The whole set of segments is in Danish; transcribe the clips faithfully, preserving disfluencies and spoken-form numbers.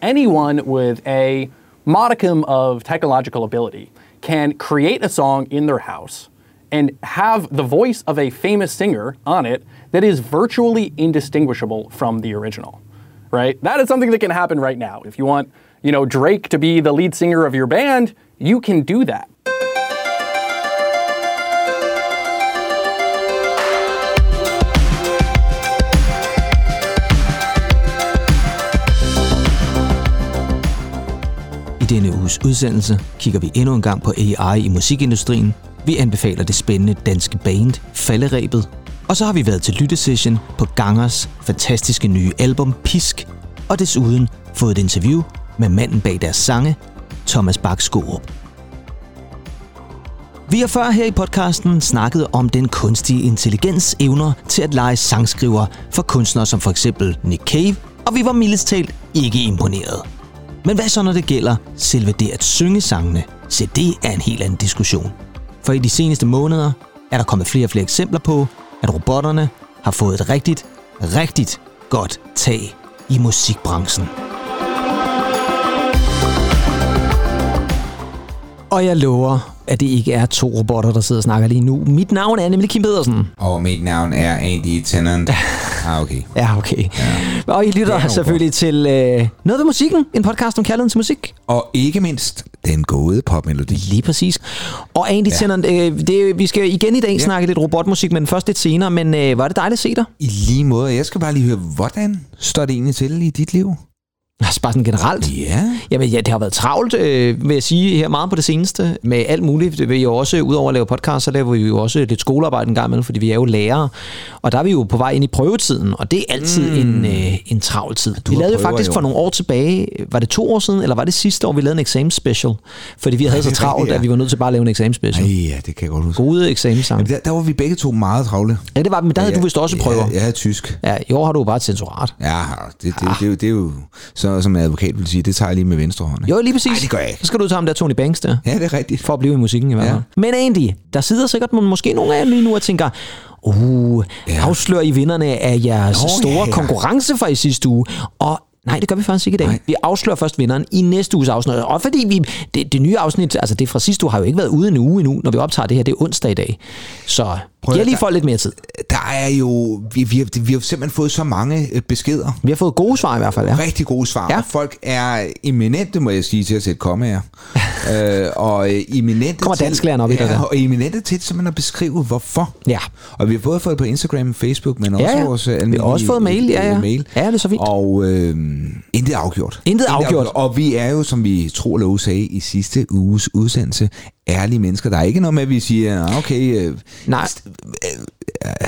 Anyone with a modicum of technological ability can create a song in their house and have the voice of a famous singer on it that is virtually indistinguishable from the original, right? That is something that can happen right now. If you want, you know, Drake to be the lead singer of your band, you can do that. I denne uges udsendelse kigger vi endnu en gang på A I i musikindustrien. Vi anbefaler det spændende danske band Falderebet. Og så har vi været til lyttesession på Gangers fantastiske nye album Pisk. Og desuden fået et interview med manden bag deres sange, Thomas Bak Skaarup. Vi har før her i podcasten snakket om den kunstige intelligens evner til at lege sangskriver for kunstnere som for eksempel Nick Cave. Og vi var mildest talt ikke imponeret. Men hvad så, når det gælder selve det at synge sangene? Se, det er en helt anden diskussion. For i de seneste måneder er der kommet flere og flere eksempler på, at robotterne har fået et rigtigt, rigtigt godt tag i musikbranchen. Og jeg lover, at det ikke er to robotter, der sidder og snakker lige nu. Mit navn er nemlig Kim Pedersen. Og mit navn er Andy Tennant. Ah, okay. Ja, okay. Ja. Og I lytter selvfølgelig til øh, Noget ved musikken, en podcast om kærligheden til musik. Og ikke mindst den gode popmelodi. Lige præcis. Og Andy ja. Tennant, øh, det, vi skal igen i dag ja. snakke lidt robotmusik, men først lidt senere. Men øh, var det dejligt at se dig? I lige måde. Jeg skal bare lige høre, hvordan står det egentlig til i dit liv? Altså bare sådan generelt? Yeah. Jamen, ja, det har været travlt, øh, vil jeg sige, her meget på det seneste. Med alt muligt. Vi jo også, udover at lave podcasts, så laver vi jo også lidt skolearbejde en gang imellem, fordi vi er jo lærere. Og der er vi jo på vej ind i prøvetiden, og det er altid mm. en, øh, en travl tid. Du vi lavede jo faktisk jo. for nogle år tilbage, var det to år siden, eller var det sidste år, vi lavede en eksamensspecial? Fordi vi havde Ej, så travlt, rigtigt, ja. at vi var nødt til bare at lave en eksamensspecial. Ej, ja, det kan jeg godt huske. Gode eksamenssange. Der, der var vi begge to meget travle. Ja, det var men der ja, havde du vist også prøver. Ja, jeg havde tysk. Ja, i år har du jo bare et censorat. Ja, det, det, det, det, det er jo... Så som en advokat vil sige, det tager jeg lige med venstre hånd. Jo, lige præcis. Ej, det gør jeg ikke. Så skal du tage ham der Tony Banks der. Ja, det er rigtigt. For at blive i musikken i hvert fald. Ja. Men Andy, der sidder sikkert måske nogle af jer lige nu og tænker, uh, ja. afslører I vinderne af jeres Nå, store ja, ja. konkurrence fra i sidste uge? Og nej, det gør vi faktisk ikke i dag. Nej. Vi afslører først vinderen i næste uges afsnit. Og fordi vi, det, det nye afsnit, altså det fra sidste uge, har jo ikke været ude en uge endnu, når vi optager det her. Det er onsdag i dag. Så giver lige folk lidt mere tid. Der er jo, vi, vi, har, vi har simpelthen fået så mange beskeder. Vi har fået gode svar i hvert fald, ja. Rigtig gode svar. Ja. Folk er eminente, må jeg sige, til at sætte kommaer. øh, og eminente Kommer dansklærerne op i det der. Og eminente til simpelthen at beskrive, hvorfor. Ja. Og vi har både fået på Instagram og Facebook, men også ja, ja. vores almindelige... Vi har også fået mail, ja, ja. Mail. Ja, det er så fint. Og øh, intet afgjort. Intet afgjort. Og vi er jo, som vi tro og love sagde i sidste uges udsendelse, ærlige mennesker. Der er ikke noget med, at vi siger, okay, øh, nej. St-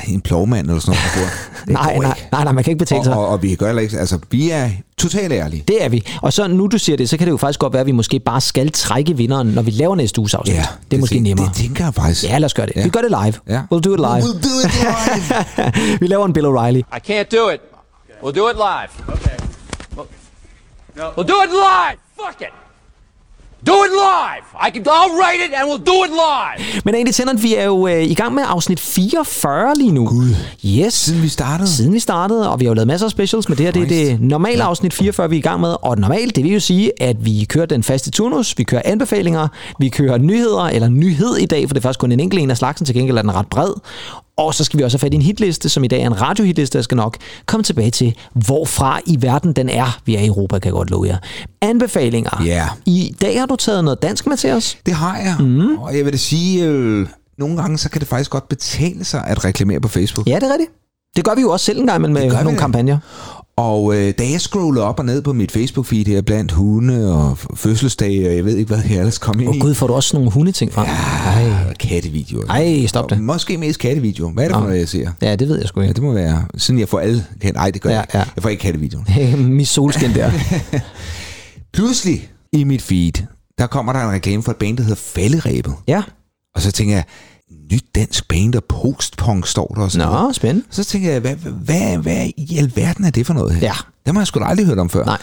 øh, en plovmand eller sådan noget. nej, nej, nej, nej, man kan ikke betale sig. Og, og, og vi gør heller ikke, altså vi er totalt ærlige. Det er vi. Og så nu du siger det, så kan det jo faktisk godt være, at vi måske bare skal trække vinderen, når vi laver næste uges afsnit. Ja, det er måske det, nemmere. Det tænker jeg faktisk. Ja, lad os gøre det. Ja. Vi gør det live. Ja. We'll do it live. We'll do it live. Vi laver en Bill O'Reilly. I can't do it. We'll do it live. Okay. No. We'll do it live. Fuck it. Do it live! I can, I'll write it, and we'll do it live! Men Andy Tennant, vi er jo øh, i gang med afsnit fireogfyrre lige nu. Gud, yes. Siden vi startede. Siden vi startede, og vi har jo lavet masser af specials, men det her det er det normale ja. afsnit fireogfyrre, vi er i gang med. Og normalt, det vil jo sige, at vi kører den faste turnus, vi kører anbefalinger, vi kører nyheder, eller nyhed i dag, for det er faktisk kun en enkelt en af slagsen, til gengæld er den ret bred. Og så skal vi også have fat i en hitliste, som i dag er en radiohitliste, jeg skal nok komme tilbage til, hvorfra i verden den er. Vi er i Europa, kan jeg godt love jer. Anbefalinger. Yeah. I dag har du taget noget dansk med til os. Det har jeg. Mm. Og jeg vil da sige, øh, nogle gange så kan det faktisk godt betale sig at reklamere på Facebook. Ja, det er rigtigt. Det gør vi jo også selv en gang med nogle kampagner. Og øh, da jeg scrollede op og ned på mit Facebook-feed her, blandt hunde og fødselsdage, og jeg ved ikke, hvad jeg ellers kom ind oh, i. Åh gud, får du også nogle hundeting frem? Ja, kattevideoer. Ej, stop det. Måske mest kattevideoer. Hvad er det for noget, jeg ser? Ja, det ved jeg sgu ikke. Ja, det må være, siden jeg får alle kendt. Ej, det gør ja, jeg. Ja. Jeg får ikke kattevideoen. Min solskin der. Pludselig i mit feed, der kommer der en reklame for et band, der hedder Falderebet. Ja. Og så tænker jeg, nyt dansk band og postpunk står der også. Nå, spændende. Så tænker jeg, hvad, hvad, hvad i alverden er det for noget her? Ja. Det har jeg sgu aldrig hørt om før. Nej.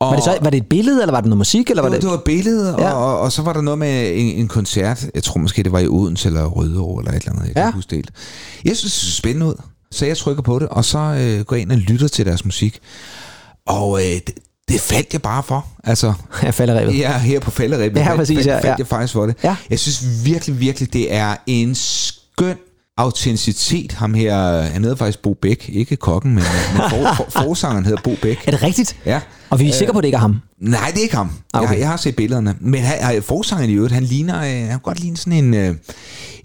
Var det, så, var det et billede, eller var det noget musik? Eller var jo, det... det var et billede, og, ja. og, og så var der noget med en, en koncert. Jeg tror måske, det var i Odense eller Rødovre eller et eller andet. Jeg kan ja. huske det. Jeg synes, det er spændende ud. Så jeg trykker på det, og så øh, går jeg ind og lytter til deres musik. Og øh, Det faldt jeg bare for. Altså, ja, falderebet. Ja, her på falderebet. Ja, præcis. Fald, ja, ja. Faldt jeg faktisk for det. Ja. Jeg synes virkelig, virkelig, det er en skøn autenticitet. Ham her, han hedder faktisk Bo Bæk. Ikke kokken, men, men for, for, forsangeren hedder Bo Bæk. Er det rigtigt? Ja. Og vi er øh, sikre på, at det ikke er ham? Nej, det er ikke ham. Ah, okay. jeg, jeg har set billederne. Men han, forsangeren i øvrigt, han ligner, han kan godt ligne sådan en... Øh,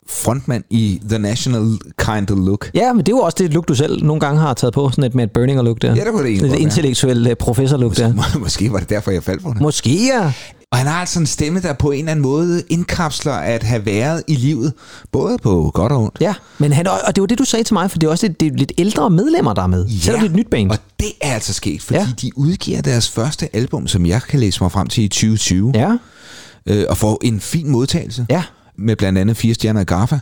frontmand i The National kind of look. Ja, men det er jo også det look, du selv nogle gange har taget på, sådan et Matt Berninger-look der. Ja, der kunne det egentlig. Et intellektuel professor-look der. Må, måske var det derfor, jeg faldt på det. Måske, ja. Og han har altså en stemme, der på en eller anden måde indkapsler at have været i livet, både på godt og ondt. Ja, men han, og det var det, du sagde til mig, for det er også lidt, det er lidt ældre medlemmer, der er med. Ja, selvom det er et nyt band. Og det er altså sket, fordi ja. de udgiver deres første album, som jeg kan læse mig frem til i tyve tyve. Ja. Øh, og får en fin modtagelse. Ja. Med blandt andet fire stjerner i GAFFA.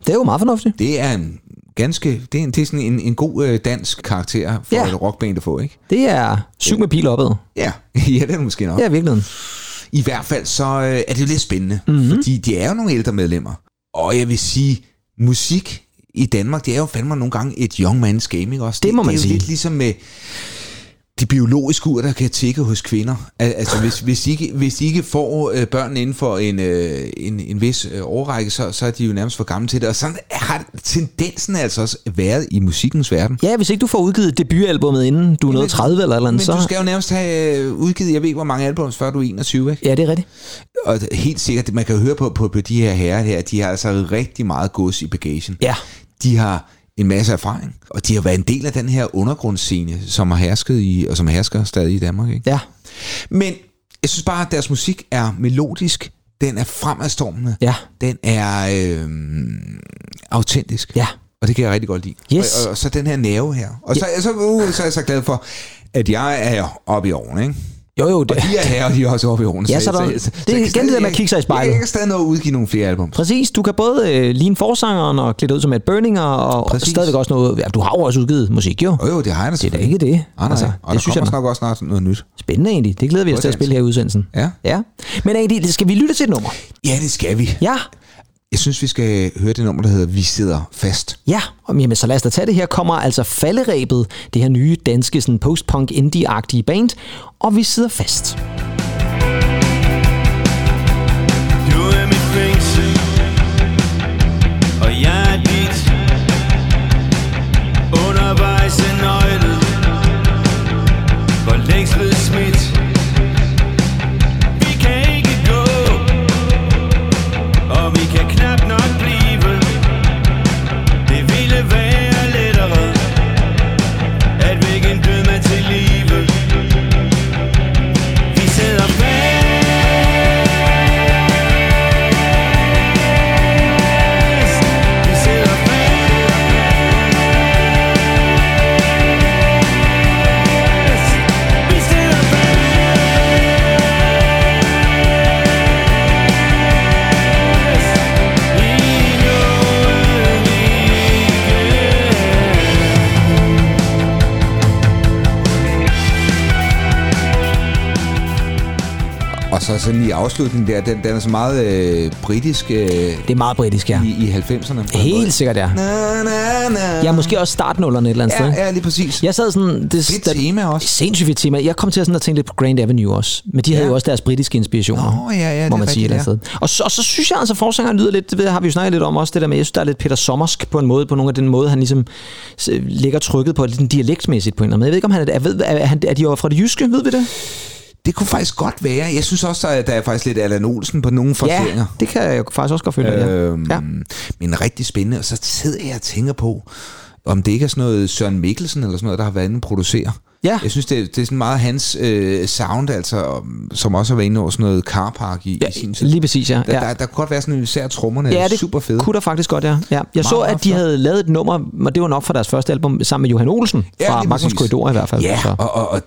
Det er jo meget fornuftigt. Det er en ganske, det er, en, det er sådan en, en god dansk karakter for ja. et rockband at få, ikke? Det er syg med pil opad. Ja, ja, det er måske nok. Ja, virkelig. I hvert fald så er det jo lidt spændende, mm-hmm. fordi de er jo nogle ældre medlemmer. Og jeg vil sige, musik i Danmark, det er jo fandme nogle gange et young man's game, ikke også? Det, det må man det er sige. Lidt ligesom med... De biologiske ur, der kan tikke hos kvinder. Altså, hvis, hvis, de, ikke, hvis de ikke får øh, børn inden for en, øh, en, en vis øh, årrække, så, så er de jo nærmest for gamle til det. Og sådan har tendensen altså også været i musikkens verden. Ja, hvis ikke du får udgivet debutalbummet inden du er nået tredive eller eller andet, så... Men du skal jo nærmest have udgivet, jeg ved ikke, hvor mange albums, før du er enogtyve, ikke? Ja, det er rigtigt. Og helt sikkert, man kan høre på, på, på de her herrer her, de har altså rigtig meget gods i bagagen. Ja. De har... en masse erfaring, og de har været en del af den her undergrundsscene, som har hersket i, og som hersker stadig i Danmark, ikke? Ja. Men jeg synes bare, at deres musik er melodisk, den er fremadstormende, ja. den er øh, autentisk, ja. og det kan jeg rigtig godt lide. Yes. Og, og, og så den her nerve her. Og så, ja. så, uh, så er jeg så glad for, at jeg er oppe i oven, ikke? Jo, jo. Det. Og de er her, og de er også oppe i oven. Ja, så, der, så, så, så det er igen det der med at kigge sig i spejlet. Jeg kan stadig nå at udgive nogle flere album. Præcis. Du kan både øh, ligne forsangeren og klæde ud som et Berninger, og Præcis. stadigvæk også noget... Ja, du har jo også udgivet musik, jo. Jo, jo, det har jeg da selvfølgelig. Det er da ikke det. Ah, nej, altså, og det der synes kommer jeg, nok også snart noget nyt. Spændende egentlig. Det glæder vi os til at spille her i udsendelsen. Ja. ja. Men egentlig, skal vi lytte til et nummer? Ja, det skal vi. Ja. Jeg synes, vi skal høre det nummer, der hedder Vi sidder fast. Ja, jamen, så lad os da tage det her. Kommer altså falderebet, det her nye danske sådan post-punk indie-agtige band, og vi sidder fast. Du er mit fængsel, og jeg er dit. Undervejs er nøglet, hvor længst blev smidt. Så sådan i afslutningen der, den, den er så meget øh, britisk. Øh, det er meget britisk, ja. I, i halvfemserne. Helt sikkert, ja. Na, na, na. Ja, måske også startnullerne et eller andet ja, sted. Ja, lige præcis. Jeg sad sådan... Det fedt tema også. Sindssygt fedt tema. Jeg kom til at, sådan, at tænke lidt på Grand Avenue også. Men de ja. havde jo også deres britiske inspirationer. Nå, ja, ja. Må man sige et eller andet sted. Og så, og så synes jeg altså, at forsangeren lyder lidt... Det har vi jo snakket lidt om også, det der med, jeg synes, der er lidt Peter Sommersk på en måde, på nogle af den måde, han ligesom ligger trykket på, lidt dialektmæssigt på en eller anden måde. Jeg ved ikke, om han er... Ved, er, er, er de jo fra det jyske? Ved vi det? Det kunne faktisk godt være. Jeg synes også, at der er faktisk lidt Allan Olsen på nogle forskellinger. Ja, det kan jeg faktisk også godt føle. Øhm, ja. Men rigtig spændende. Og så sidder jeg og tænker på, om det ikke er sådan noget Søren Mikkelsen eller sådan noget, der har været inde og producere. Ja. Jeg synes, det, det er sådan meget hans øh, sound, altså, som også har været inde over sådan noget Carpark i, ja, i sin tid. Lige præcis, ja. Der, ja. Der, der kunne godt være sådan, især trommerne ja, det super fede. Kunne der faktisk godt, ja. ja. Jeg meget så, at de havde lavet et nummer, og det var nok fra deres første album, sammen med Johan Olsen, ja, fra Magnus Korridor i hvert fald. Ja, så. Og, og, og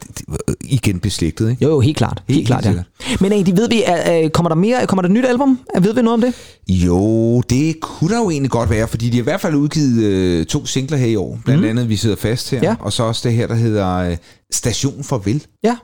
igen beslægtet, ikke? Jo, jo, helt klart. Helt, helt klart, helt ja. Men egentlig, ved vi, er, kommer der mere, kommer der et nyt album? Ved vi noget om det? Jo, det kunne der jo egentlig godt være, fordi de har i hvert fald udgivet øh, to singler her i år. Blandt mm. andet, vi sidder fast her, ja. og så også det her, der hedder... Øh, Station Farvel. Ja.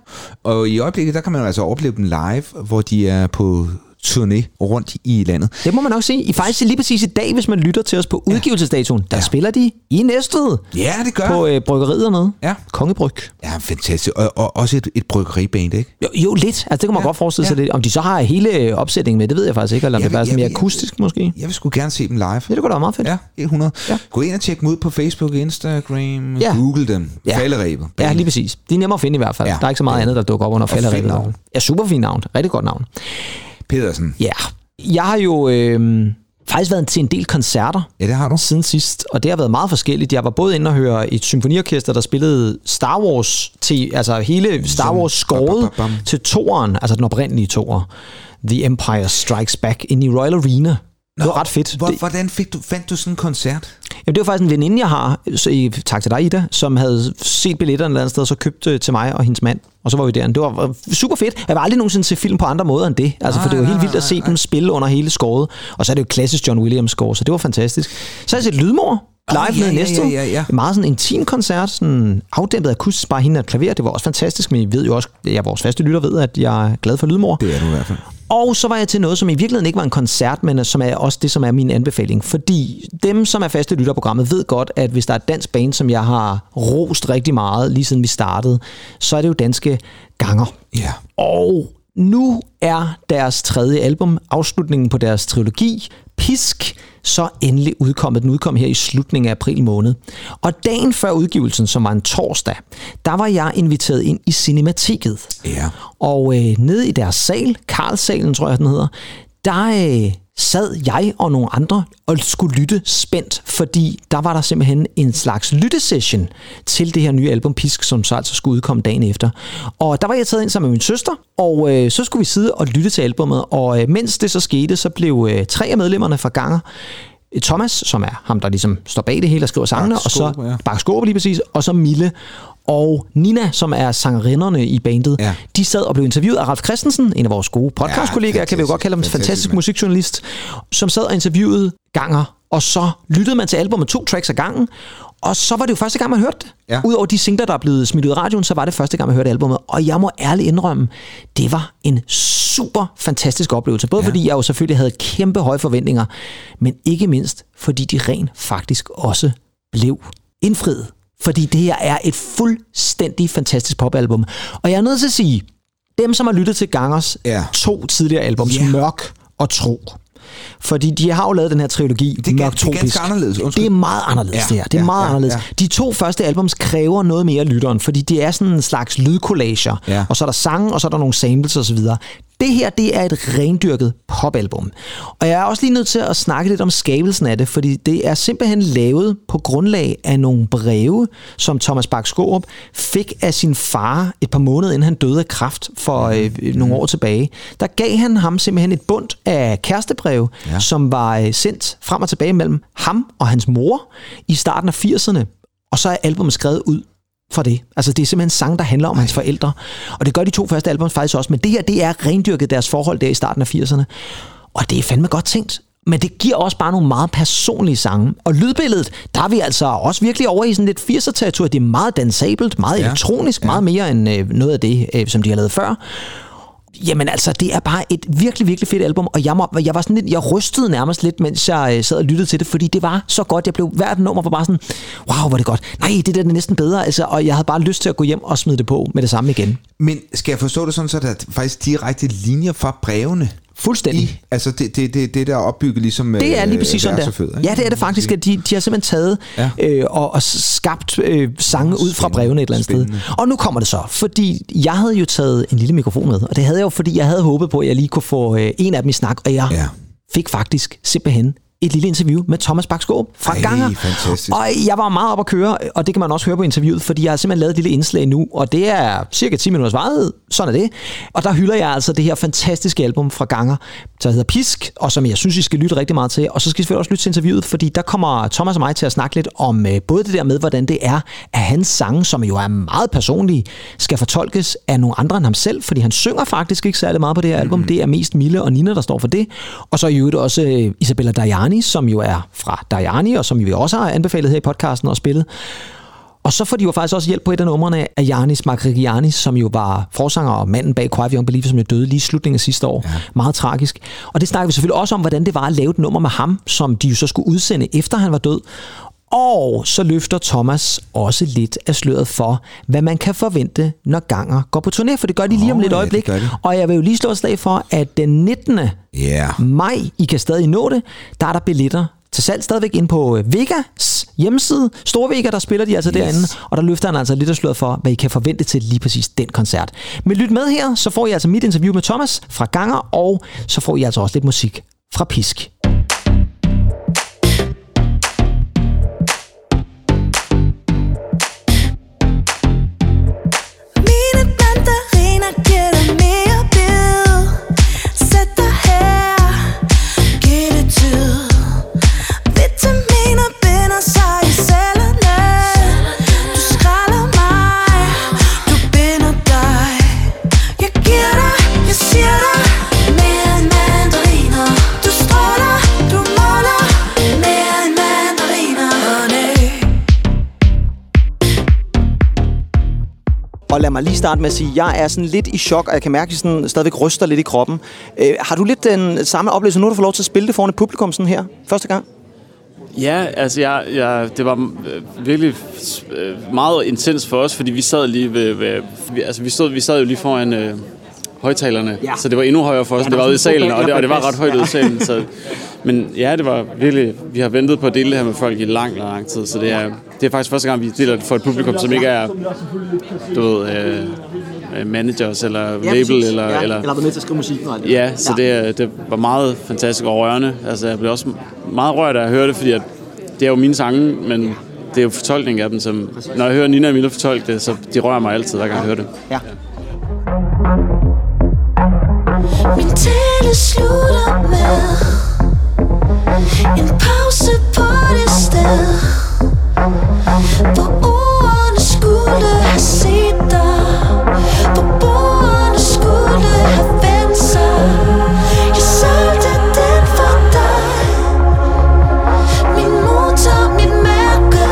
Og i øjeblikket, der kan man altså opleve dem live, hvor de er på turné rundt i landet. Det må man også se. I faktisk lige præcis i dag, hvis man lytter til os på udgivelsesdatoen, der ja. spiller de i Næstved. Ja, det gør. På øh, bryggeriet dernede. Ja. Kongebryg. Ja, fantastisk. Og, og også et, et bryggeriband, ikke? Jo, jo, lidt. Altså, det kan man ja. godt forestille sig ja. lidt. Om de så har hele opsætningen med, det ved jeg faktisk ikke. Eller om det bare er mere akustisk, måske. Jeg, jeg vil sgu gerne se dem live. Det, det kunne da være meget fedt. Ja, hundrede. Ja. Gå ind og tjek dem ud på Facebook, Instagram, ja. Google dem. Ja. Falderebet. Ja, lige præcis. De er nemmere at finde i hvert fald. Ja. Der er ikke så meget ja. andet, der dukker op under Falderebet. Ja, super fint navn. Rigtig godt navn. Pedersen. Ja. Jeg har jo øh, faktisk været til en del koncerter. Ja, det har du. Siden sidst, og det har været meget forskelligt. Jeg var både inde og høre et symfoniorkester, der spillede Star Wars, til, altså hele Star Wars skåret til toeren, altså den oprindelige toer, The Empire Strikes Back, inde i Royal Arena. Nå, det var ret fedt. Hvor, hvordan fik du, fandt du sådan en koncert? Jamen, det var faktisk en veninde, jeg har, så, tak til dig, Ida, som havde set billetterne et eller andet sted, og så købte til mig og hendes mand. Og så var vi der. Det var super fedt. Jeg var aldrig nogensinde til film på andre måder end det. Altså, for det var helt vildt at se dem spille under hele scoret. Og så er det jo klassisk John Williams score, så det var fantastisk. Så har jeg set Lydmor live med oh, ja, næste. Ja, ja, ja. En meget sådan intim koncert, sådan afdæmpet akustisk, bare hende og klaver. Det var også fantastisk, men I ved jo også, ja, vores faste lytter ved, at jeg er glad for Lydmor. Det er du i hvert fald. Og så var jeg til noget, som i virkeligheden ikke var en koncert, men som er også det, som er min anbefaling. Fordi dem, som er faste lytter af programmet, ved godt, at hvis der er et dansk band, som jeg har rost rigtig meget, lige siden vi startede, så er det jo danske Ganger. Yeah. Og nu er deres tredje album, afslutningen på deres trilogi, Pisk, så endelig udkommet. Den udkom her i slutningen af april måned. Og dagen før udgivelsen, som var en torsdag, der var jeg inviteret ind i Cinematiket. Ja. Og øh, nede i deres sal, Karlsalen tror jeg, den hedder, der øh, sad jeg og nogle andre og skulle lytte spændt, fordi der var der simpelthen en slags lyttesession til det her nye album Pisk, som så altså skulle udkomme dagen efter. Og der var jeg taget ind sammen med min søster, og øh, så skulle vi sidde og lytte til albumet, og øh, mens det så skete, så blev øh, tre af medlemmerne fra Ganger, Thomas, som er ham, der ligesom står bag det hele og skriver sangene, og så ja. Bak Skaarup lige præcis, og så Mille og Nina, som er sangerinderne i bandet, ja. De sad og blev interviewet af Ralf Christensen, en af vores gode podcastkollegaer, ja, kan vi jo godt kalde ham, en fantastisk musikjournalist, som sad og interviewede Ganger, og så lyttede man til albumet to tracks ad gangen, og så var det jo første gang, man hørte det. Ja. Udover de singler, der er blevet smidt ud af radioen, så var det første gang, man hørte albumet, og jeg må ærligt indrømme, det var en super fantastisk oplevelse, både ja. Fordi jeg jo selvfølgelig havde kæmpe høje forventninger, men ikke mindst, fordi de rent faktisk også blev indfriet. Fordi det her er et fuldstændig fantastisk popalbum. Og jeg er nødt til at sige, dem som har lyttet til Gangers yeah. to tidligere albums, yeah. Mørk og Tro. Fordi de har jo lavet den her trilogi, det er Mørk, Tro, Pisk. Det er meget anderledes, ja, det her. Det er ja, meget ja, anderledes. Ja. De to første albums kræver noget mere af lytteren, fordi det er sådan en slags lydcollager. Ja. Og så er der sange, og så er der nogle samples osv. Det her, det er et rendyrket popalbum. Og jeg er også lige nødt til at snakke lidt om skabelsen af det, fordi det er simpelthen lavet på grundlag af nogle breve, som Thomas Bak Skaarup fik af sin far et par måneder, inden han døde af kræft for øh, nogle år tilbage. Der gav han ham simpelthen et bundt af kærestebreve, ja. Som var øh, sendt frem og tilbage mellem ham og hans mor i starten af firserne. Og så er albumet skrevet ud for det. Altså, det er simpelthen sang, der handler om Ej. Hans forældre. Og det gør de to første albums faktisk også. Men det her, det er rendyrket deres forhold der i starten af firserne. Og det er fandme godt tænkt. Men det giver også bare nogle meget personlige sange. Og lydbilledet, der er vi altså også virkelig over i sådan lidt firser-territorium. Det er meget dansabelt, meget ja. Elektronisk, ja. Meget mere end øh, noget af det, øh, som de har lavet før. Jamen altså, det er bare et virkelig, virkelig fedt album, og jeg, må, jeg var sådan lidt, jeg rystede nærmest lidt, mens jeg øh, sad og lyttede til det, fordi det var så godt. Jeg blev, hvert nummer var bare sådan, wow, var det godt. Nej, det der er næsten bedre, altså, og jeg havde bare lyst til at gå hjem og smide det på med det samme igen. Men skal jeg forstå det sådan, så der er faktisk direkte linjer fra brevene? Fuldstændig. I, altså det, det, det, det der er opbygget ligesom... Det er lige præcis sådan der. Fed, ja, det er det faktisk, at de, de har simpelthen taget ja. øh, og, og skabt øh, sange ud fra brevene et eller andet spændende. Sted. Og nu kommer det så, fordi jeg havde jo taget en lille mikrofon med, og det havde jeg jo, fordi jeg havde håbet på, at jeg lige kunne få øh, en af dem i snak, og jeg ja. Fik faktisk simpelthen et lille interview med Thomas Bak Skaarup fra Ej, Ganger. Fantastisk. Og jeg var meget op at køre, og det kan man også høre på interviewet, fordi jeg har simpelthen lavet et lille indslag nu, og det er cirka ti minutters varighed, sådan er det. Og der hylder jeg altså det her fantastiske album fra Ganger, der hedder Pisk, og som jeg synes, I skal lytte rigtig meget til. Og så skal I selvfølgelig også lytte til interviewet, fordi der kommer Thomas og mig til at snakke lidt om øh, både det der med, hvordan det er, at hans sange, som jo er meget personlige, skal fortolkes af nogle andre end ham selv, fordi han synger faktisk ikke særlig meget på det her album. Mm. Det er mest Mille og Nina, der står for det. Og så i øvrigt også øh, Isabella Dajani, som jo er fra Dajani, og som vi også har anbefalet her i podcasten og spillet. Og så får de jo faktisk også hjælp på et af numrene af Jannis Makrigiannis, som jo var forsanger og manden bag Choir of Young Believers, som jo døde lige i slutningen af sidste år. Ja. Meget tragisk. Og det snakker vi selvfølgelig også om, hvordan det var at lave et nummer med ham, som de jo så skulle udsende, efter han var død. Og så løfter Thomas også lidt af sløret for, hvad man kan forvente, når Ganger går på turné, for det gør de lige om oh, lidt øjeblik. Ja, og jeg vil jo lige slå et slag for, at den nittende Yeah. maj, I kan stadig nå det, der er der billetter til salg stadigvæk ind på Vegas hjemmeside. Store Vega, der spiller de altså yes. derinde, og der løfter han altså lidt af sløret for, hvad I kan forvente til lige præcis den koncert. Men lyt med her, så får I altså mit interview med Thomas fra Ganger, og så får I altså også lidt musik fra Pisk. Og lad mig lige starte med at sige, at jeg er sådan lidt i chok, og jeg kan mærke, at jeg sådan stadigvæk ryster lidt i kroppen. Øh, har du lidt den samme oplevelse, nu du får lov til at spille det foran et publikum sådan her, første gang? Ja, altså jeg, jeg, det var virkelig meget intens for os, fordi vi sad lige ved, ved altså vi stod, vi sad jo lige foran øh, højtalerne, ja. Så det var endnu højere for os, ja, det var ude i salen, og det, og det var ret højt ja. ude i salen. Så. Men ja, det var virkelig, vi har ventet på at dele det her med folk i lang, lang tid, så det er... Det er faktisk første gang, vi deler det for et publikum, som ikke er, du ved, øh, managers eller label. Ja, eller, ja, eller, eller har været med til at skrive musik. Ja, ja, så det, det var meget fantastisk og rørende. Altså, jeg blev også meget rørt, da jeg hørte det, fordi at, det er jo mine sange, men ja. det er jo fortolkning af dem, som... Præcis. Når jeg hører Nina og Mille fortolke det, så de rører mig altid, hver gang jeg hører det. Ja. Min tale slutter med en pause på det sted. På ordene skulle have set dig, på bordene skulle have vendt sig. Jeg solgte den for dig, min motor, min mærke,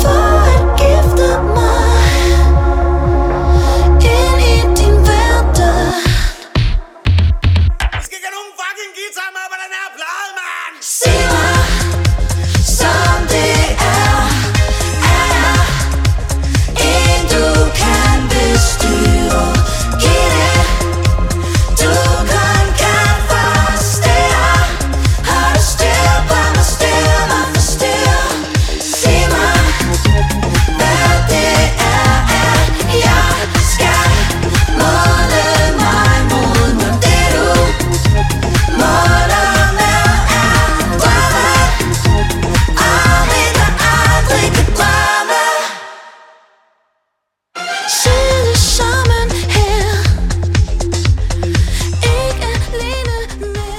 for at gifte mig ind i din verden. Jeg skal ikke have nogen fucking guitar med på den her plade, mand. Sig mig, som det er, er en du kan bestyre. Giv det, du kun kan forstyrre. Har du styr på mig, styr mig, forstyrre. Sig mig, hvad det er, at jeg skal måle mig mod. Når det du måler med er drømme.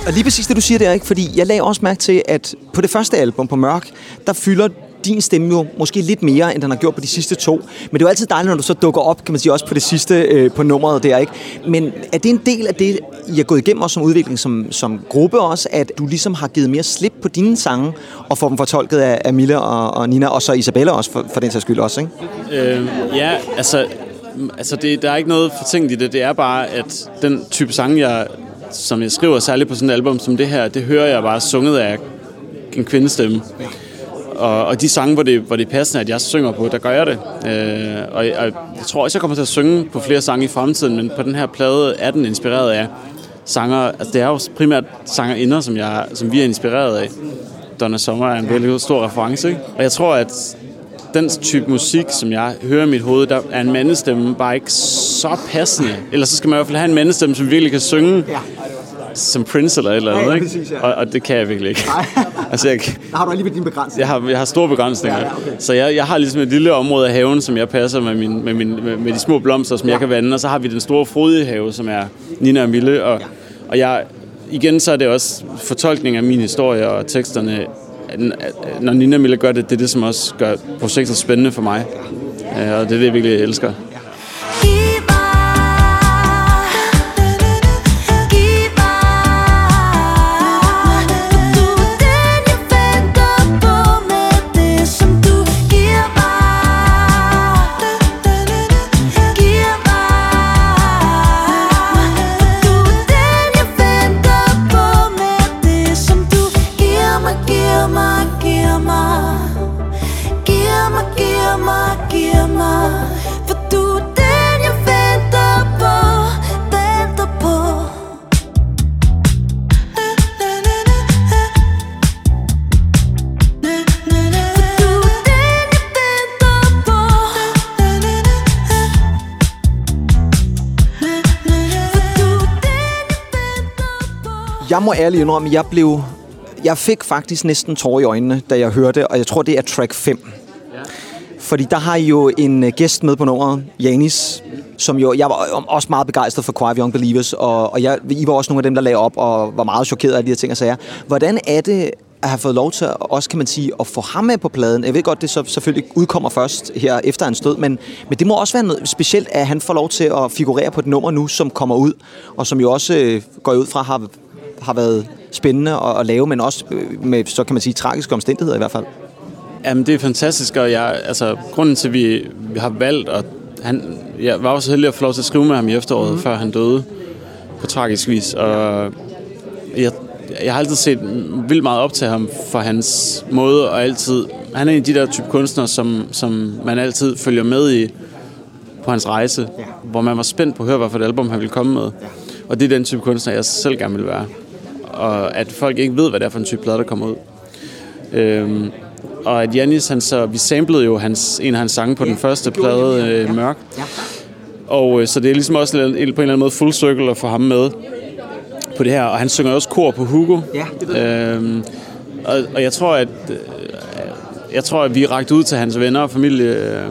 Og lige præcis det, du siger der, ikke? Fordi jeg lagde også mærke til, at på det første album på Mørk, der fylder din stemme jo måske lidt mere, end den har gjort på de sidste to. Men det er jo altid dejligt, når du så dukker op, kan man sige, også på det sidste, øh, på nummeret der, ikke? Men er det en del af det, I er gået igennem også som udvikling, som, som gruppe også, at du ligesom har givet mere slip på dine sange, og får dem fortolket af, af Mille og, og Nina, og så Isabella også, for, for den sags skyld også, ikke? Øh, ja, altså, altså det, der er ikke noget fortænkt i det. Det er bare, at den type sange, jeg, som jeg skriver, særligt på sådan et album som det her, det hører jeg bare sunget af en kvindestemme. Og de sange, hvor det, hvor det er passende, at jeg synger på, der gør jeg det. Øh, og, jeg, og jeg tror også, jeg kommer til at synge på flere sange i fremtiden, men på den her plade er den inspireret af sanger. Altså, det er jo primært sangerinder, som, jeg, som vi er inspireret af. Donna Summer er en virkelig stor reference, ikke? Og jeg tror, at den type musik, som jeg hører i mit hoved, der er en mandestemme bare ikke så passende. Ellers så skal man i hvert fald have en mandestemme, som virkelig kan synge. Ja. Som Prince eller et eller andet, ja, ja, præcis, ja. Ikke? Og, og det kan jeg virkelig ikke. Altså, jeg, der har du alligevel dine begrænsninger. Jeg har, jeg har store begrænsninger. Ja, ja, okay. Så jeg, jeg har ligesom et lille område af haven, som jeg passer med, min, med, min, med, med de små blomster, som ja. jeg kan vande. Og så har vi den store frodige have, som er Nina og Mille. Og, ja. og jeg, igen så er det også fortolkning af min historie og teksterne. Når Nina og Mille gør det, det er det, som også gør projektet spændende for mig. Ja. Og det er det, jeg virkelig elsker. Jeg må ærligt indrømme, jeg blev, jeg fik faktisk næsten tårer i øjnene, da jeg hørte, og jeg tror, det er track fem. Ja. Fordi der har I jo en gæst med på nummeret, Jannis, som jo, jeg var også meget begejstret for Choir of Young Believers, og, og jeg, I var også nogle af dem, der lagde op og var meget chokeret af de her ting og sager. Hvordan er det at have fået lov til, også kan man sige, at få ham med på pladen? Jeg ved godt, det så selvfølgelig udkommer først her efter hans død, men, men det må også være noget specielt, at han får lov til at figurere på et nummer nu, som kommer ud, og som jo også øh, går ud fra har, har været spændende at, at lave, men også med, så kan man sige, tragiske omstændigheder i hvert fald. Jamen, det er fantastisk, og jeg, altså, grunden til, at vi, vi har valgt, og han, jeg var jo så heldig at få lov til at skrive med ham i efteråret, mm-hmm. før han døde på tragisk vis, og jeg, jeg har altid set vildt meget op til ham for hans måde, og altid, han er en af de der type kunstnere, som, som man altid følger med i på hans rejse, ja. Hvor man var spændt på at høre, hvad for et album han ville komme med, ja. Og det er den type kunstner, jeg selv gerne vil være, og at folk ikke ved, hvad det er for en type plade, der kommer ud. Øhm, Og at Jannis, han så, vi samplede jo hans, en af hans sange på yeah, den første plade, øh, ja. Mørk. Ja. Og øh, så det er ligesom også på en eller anden måde full circle at få ham med på det her. Og han synger også kor på Hugo. Ja, øhm, og, og jeg tror, at øh, jeg tror, at vi rakte ud til hans venner og familie, øh,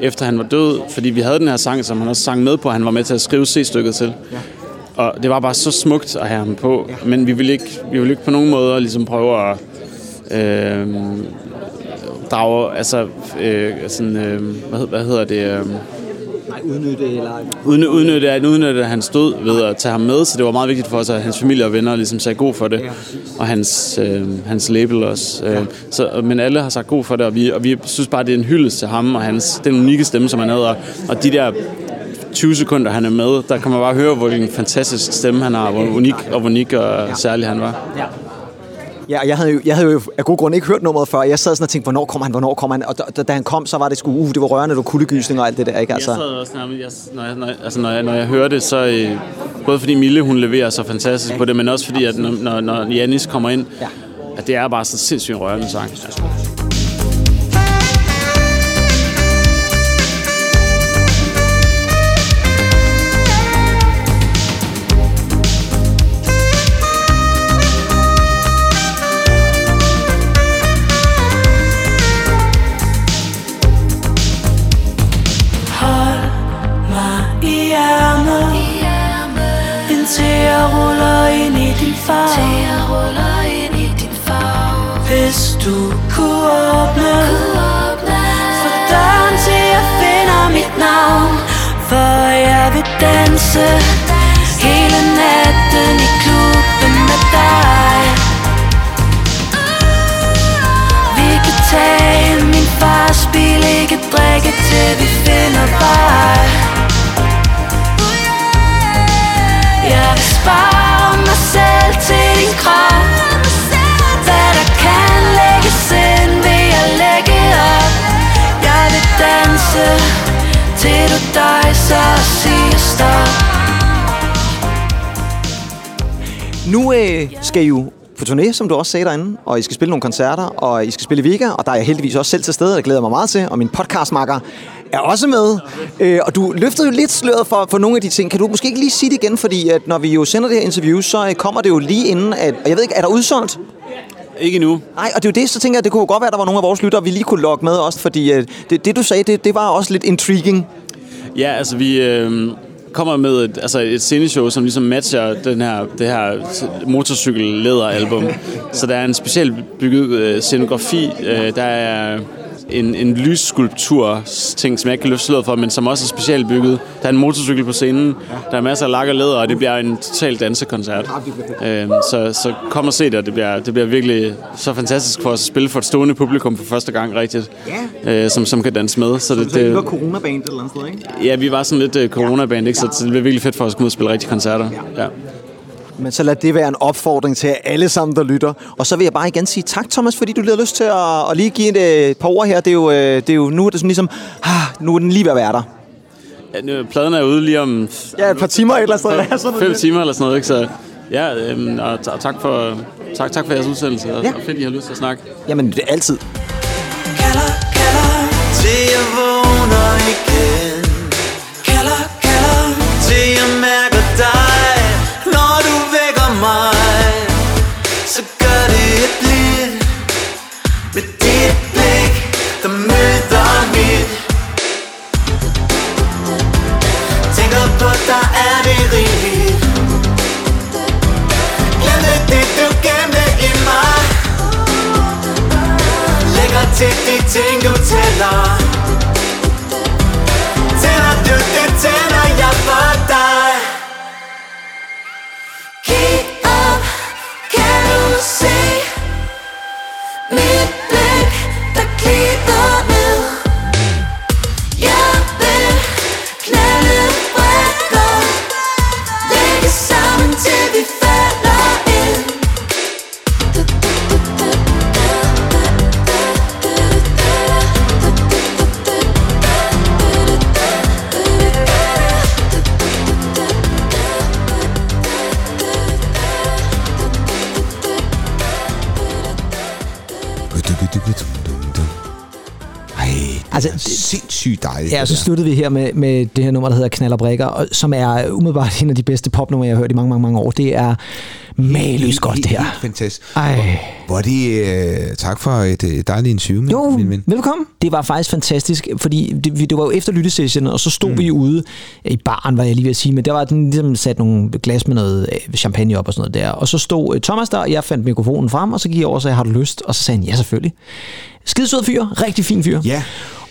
efter han var død. Fordi vi havde den her sang, som han også sang med på. Han var med til at skrive C-stykket til. Ja. Og det var bare så smukt at have ham på. Ja. Men vi ville ikke, vi ville ikke på nogen måde ligesom prøve at... Øh, drager, altså øh, sådan, øh, hvad, hvad hedder det? Øh, Nej, udnytte eller... Udnytte, udnytte, udnytte hans død ved at tage ham med, så det var meget vigtigt for os, at hans familie og venner ligesom sagde god for det, ja. Og hans, øh, hans label også. Øh, ja. Så, men alle har sagt god for det, og vi, og vi synes bare, det er en hyldest til ham og hans, den unikke stemme, som han havde, og, og de der tyve sekunder, han er med, der kan man bare høre, hvor en fantastisk stemme han har, hvor unik og, unik og særlig han var. Ja. Ja, jeg havde jo, jeg havde jo af god grund ikke hørt nummeret før. Jeg sad sådan og tænkte, hvornår kommer han, hvornår kommer han? Og da, da, da han kom, så var det sgu, uh, det var rørende, det var kuldegysning og alt det der, ikke? Altså. Jeg sad også, når jeg, når jeg, altså, når jeg, når jeg hører det, så øh, både fordi Mille, hun leverer så fantastisk på det, men også fordi, at når, når Jannis kommer ind, ja. At det er bare så sindssygt rørende sang. Hvis du kunne åbne, åbne for døren til jeg finder mit navn, for jeg vil danse, danse hele natten i klubben med dig. Vi kan tage min fars bil, ikke drikke til vi finder vej. Jeg vil spare mig selv til din krop. Nu øh, skal I jo på turné, som du også sagde derinde, og I skal spille nogle koncerter, og I skal spille i Vega, og der er jeg heldigvis også selv til stede, og det glæder mig meget til, og min podcastmakker er også med, øh, og du løftede jo lidt sløret for, for nogle af de ting. Kan du måske ikke lige sige det igen, fordi at når vi jo sender det her interview, så øh, kommer det jo lige inden, at, og jeg ved ikke, er der udsolgt? Ikke endnu. Nej, og det er jo det, så tænker jeg, at det kunne godt være, at der var nogle af vores lyttere, vi lige kunne lokke med også, fordi øh, det, det, du sagde, det, det var også lidt intriguing. Ja, altså vi øh, kommer med et, altså et sceneshow, som ligesom matcher den her, det her motorcykel-læder-album. Så der er en specielt bygget øh, scenografi, øh, der er en, en lysskulptur-ting, som jeg ikke kan løfte sløret for, men som også er specielt bygget. Der er en motorcykel på scenen, der er masser af lak og læder, og det bliver en total dansekoncert. Øh, så, så kom og se det, og det bliver, det bliver virkelig så fantastisk for os at spille for et stående publikum for første gang rigtigt, øh, som, som kan danse med. Så det, det var coronaband eller andet sted, ikke? Ja, vi var sådan lidt øh, coronaband, ikke? Så det bliver virkelig fedt for os at komme ud og spille rigtige koncerter. Ja. Men så lad det være en opfordring til alle sammen, der lytter. Og så vil jeg bare igen sige tak, Thomas, fordi du lige har lyst til at, at lige give et, et par ord her. Det er jo, det er jo nu er det sådan ligesom, ah, nu er den lige ved at være der. Ja, nu, pladen er ude lige om... Ja, et par timer eller sådan noget. Fem timer eller sådan noget, ikke? Så, ja, øhm, og t- tak, for, tak, tak for jeres udsendelse. Og, ja. Og fedt, at I har lyst til at snakke. Jamen, det er altid. Kalder, kalder, til jeg vågner igen. Kalder, kalder, til jeg mærker dig. Når du vækker tænker og tæller. Tæller du, det tænder jeg for dig. Kig op, kan du se mit blik, der glider ned. Jeg vil knalde brækker, lægge sammen til vi falder ind. Altså, det, sindssygt dejligt. Ja, og så sluttede vi her med, med det her nummer, der hedder Knald og Brækker, og, som er umiddelbart en af de bedste popnummer, jeg har hørt i mange, mange, mange år. Det er maløst godt, det her. Helt fantastisk. Ej. Hvor er det, øh, tak for et dejligt interview, min jo, min ven. Velkommen. Det var faktisk fantastisk, fordi det, det var jo efter lyttesessionen, og så stod mm. vi ude i baren, var jeg lige ved at sige, men der var den ligesom sat nogle glas med noget champagne op og sådan noget der, og så stod Thomas der, og jeg fandt mikrofonen frem, og så gik jeg over og sagde, har du lyst? Og så sagde han, ja, selvfølgelig. Skidesød fyr, rigtig fin fyr. Ja.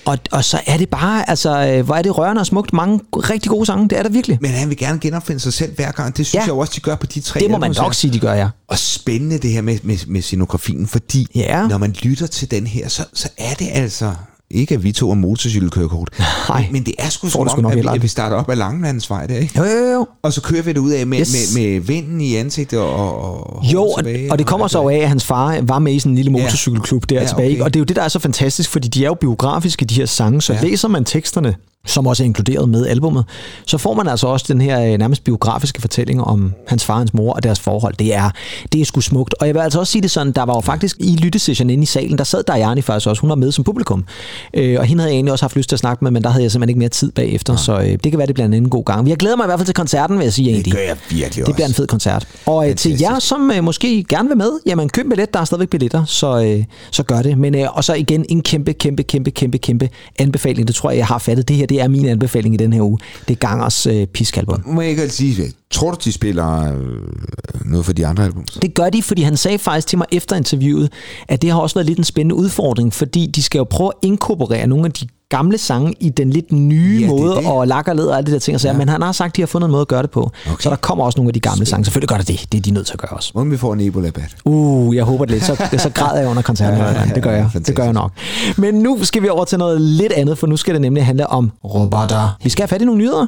Og, og så er det bare, altså, hvor er det rørende og smukt. Mange rigtig gode sange, det er der virkelig. Men han vil gerne genopfinde sig selv hver gang. Det synes ja. jeg også, de gør på de tre. Det må man nok sige, de gør, ja. Og spændende det her med, med, med scenografien, fordi ja. når man lytter til den her, så, så er det altså... Ikke at vi to er motorcykelkørekort. Nej. Men det er sgu som om, at, at vi starter op ad Langelandsvej der, ikke? Jo, jo, jo. Og så kører vi det ud af med, yes. med, med vinden i ansigtet og, og jo, og, og det kommer og så af, at hans far var med i sådan en lille motorcykelklub ja. der ja, tilbage. Okay. Og det er jo det, der er så fantastisk, fordi de er jo biografiske, de her sange. Så ja. læser man teksterne, som også er inkluderet med albumet, så får man altså også den her nærmest biografiske fortælling om hans far, hans mor og deres forhold. Det er, det er sgu smukt. Og jeg vil altså også sige det sådan, der var jo faktisk i lyttesessionen inde i salen, der sad Diane faktisk også, hun var med som publikum. Øh, og hende havde jeg egentlig også haft lyst til at snakke med, men der havde jeg simpelthen ikke mere tid bagefter, ja. så øh, det kan være, det bliver en anden god gang. Jeg glæder mig i hvert fald til koncerten, vil jeg sige egentlig. Det gør jeg virkelig også. Det bliver en fed koncert. Og øh, til jer, som øh, måske gerne vil med, jamen køb billet, der er stadigvæk billetter, så, øh, så gør det. Men, øh, og så igen en kæmpe, kæmpe, kæmpe, kæmpe, kæmpe anbefaling. Det tror jeg, jeg har fattet. Det her, det er min anbefaling i den her uge. Det er Gangers øh, Pisk-album. Må jeg ikke altid sige det? Tror du, de spiller øh, noget for de andre album? Så? Det gør de, fordi han sagde faktisk til mig efter interviewet, at det har også været lidt en spændende udfordring, fordi de skal jo prøve at inkorporere nogle af de gamle sange i den lidt nye ja, måde, det det. og lakker led og alle de der ting. Så, ja. Men han har sagt, at de har fundet en måde at gøre det på. Okay. Så der kommer også nogle af de gamle spændende sange. Selvfølgelig gør det det. Det er de nødt til at gøre også. Må vi får en Ebola-bat? Uh, jeg håber det lidt. Så, så græder jeg under koncerten. ja, ja, ja, det gør jeg. Fantastisk. Det gør jeg nok. Men nu skal vi over til noget lidt andet, for nu skal det nemlig handle om robotter. Vi skal have fat i nogle nyheder.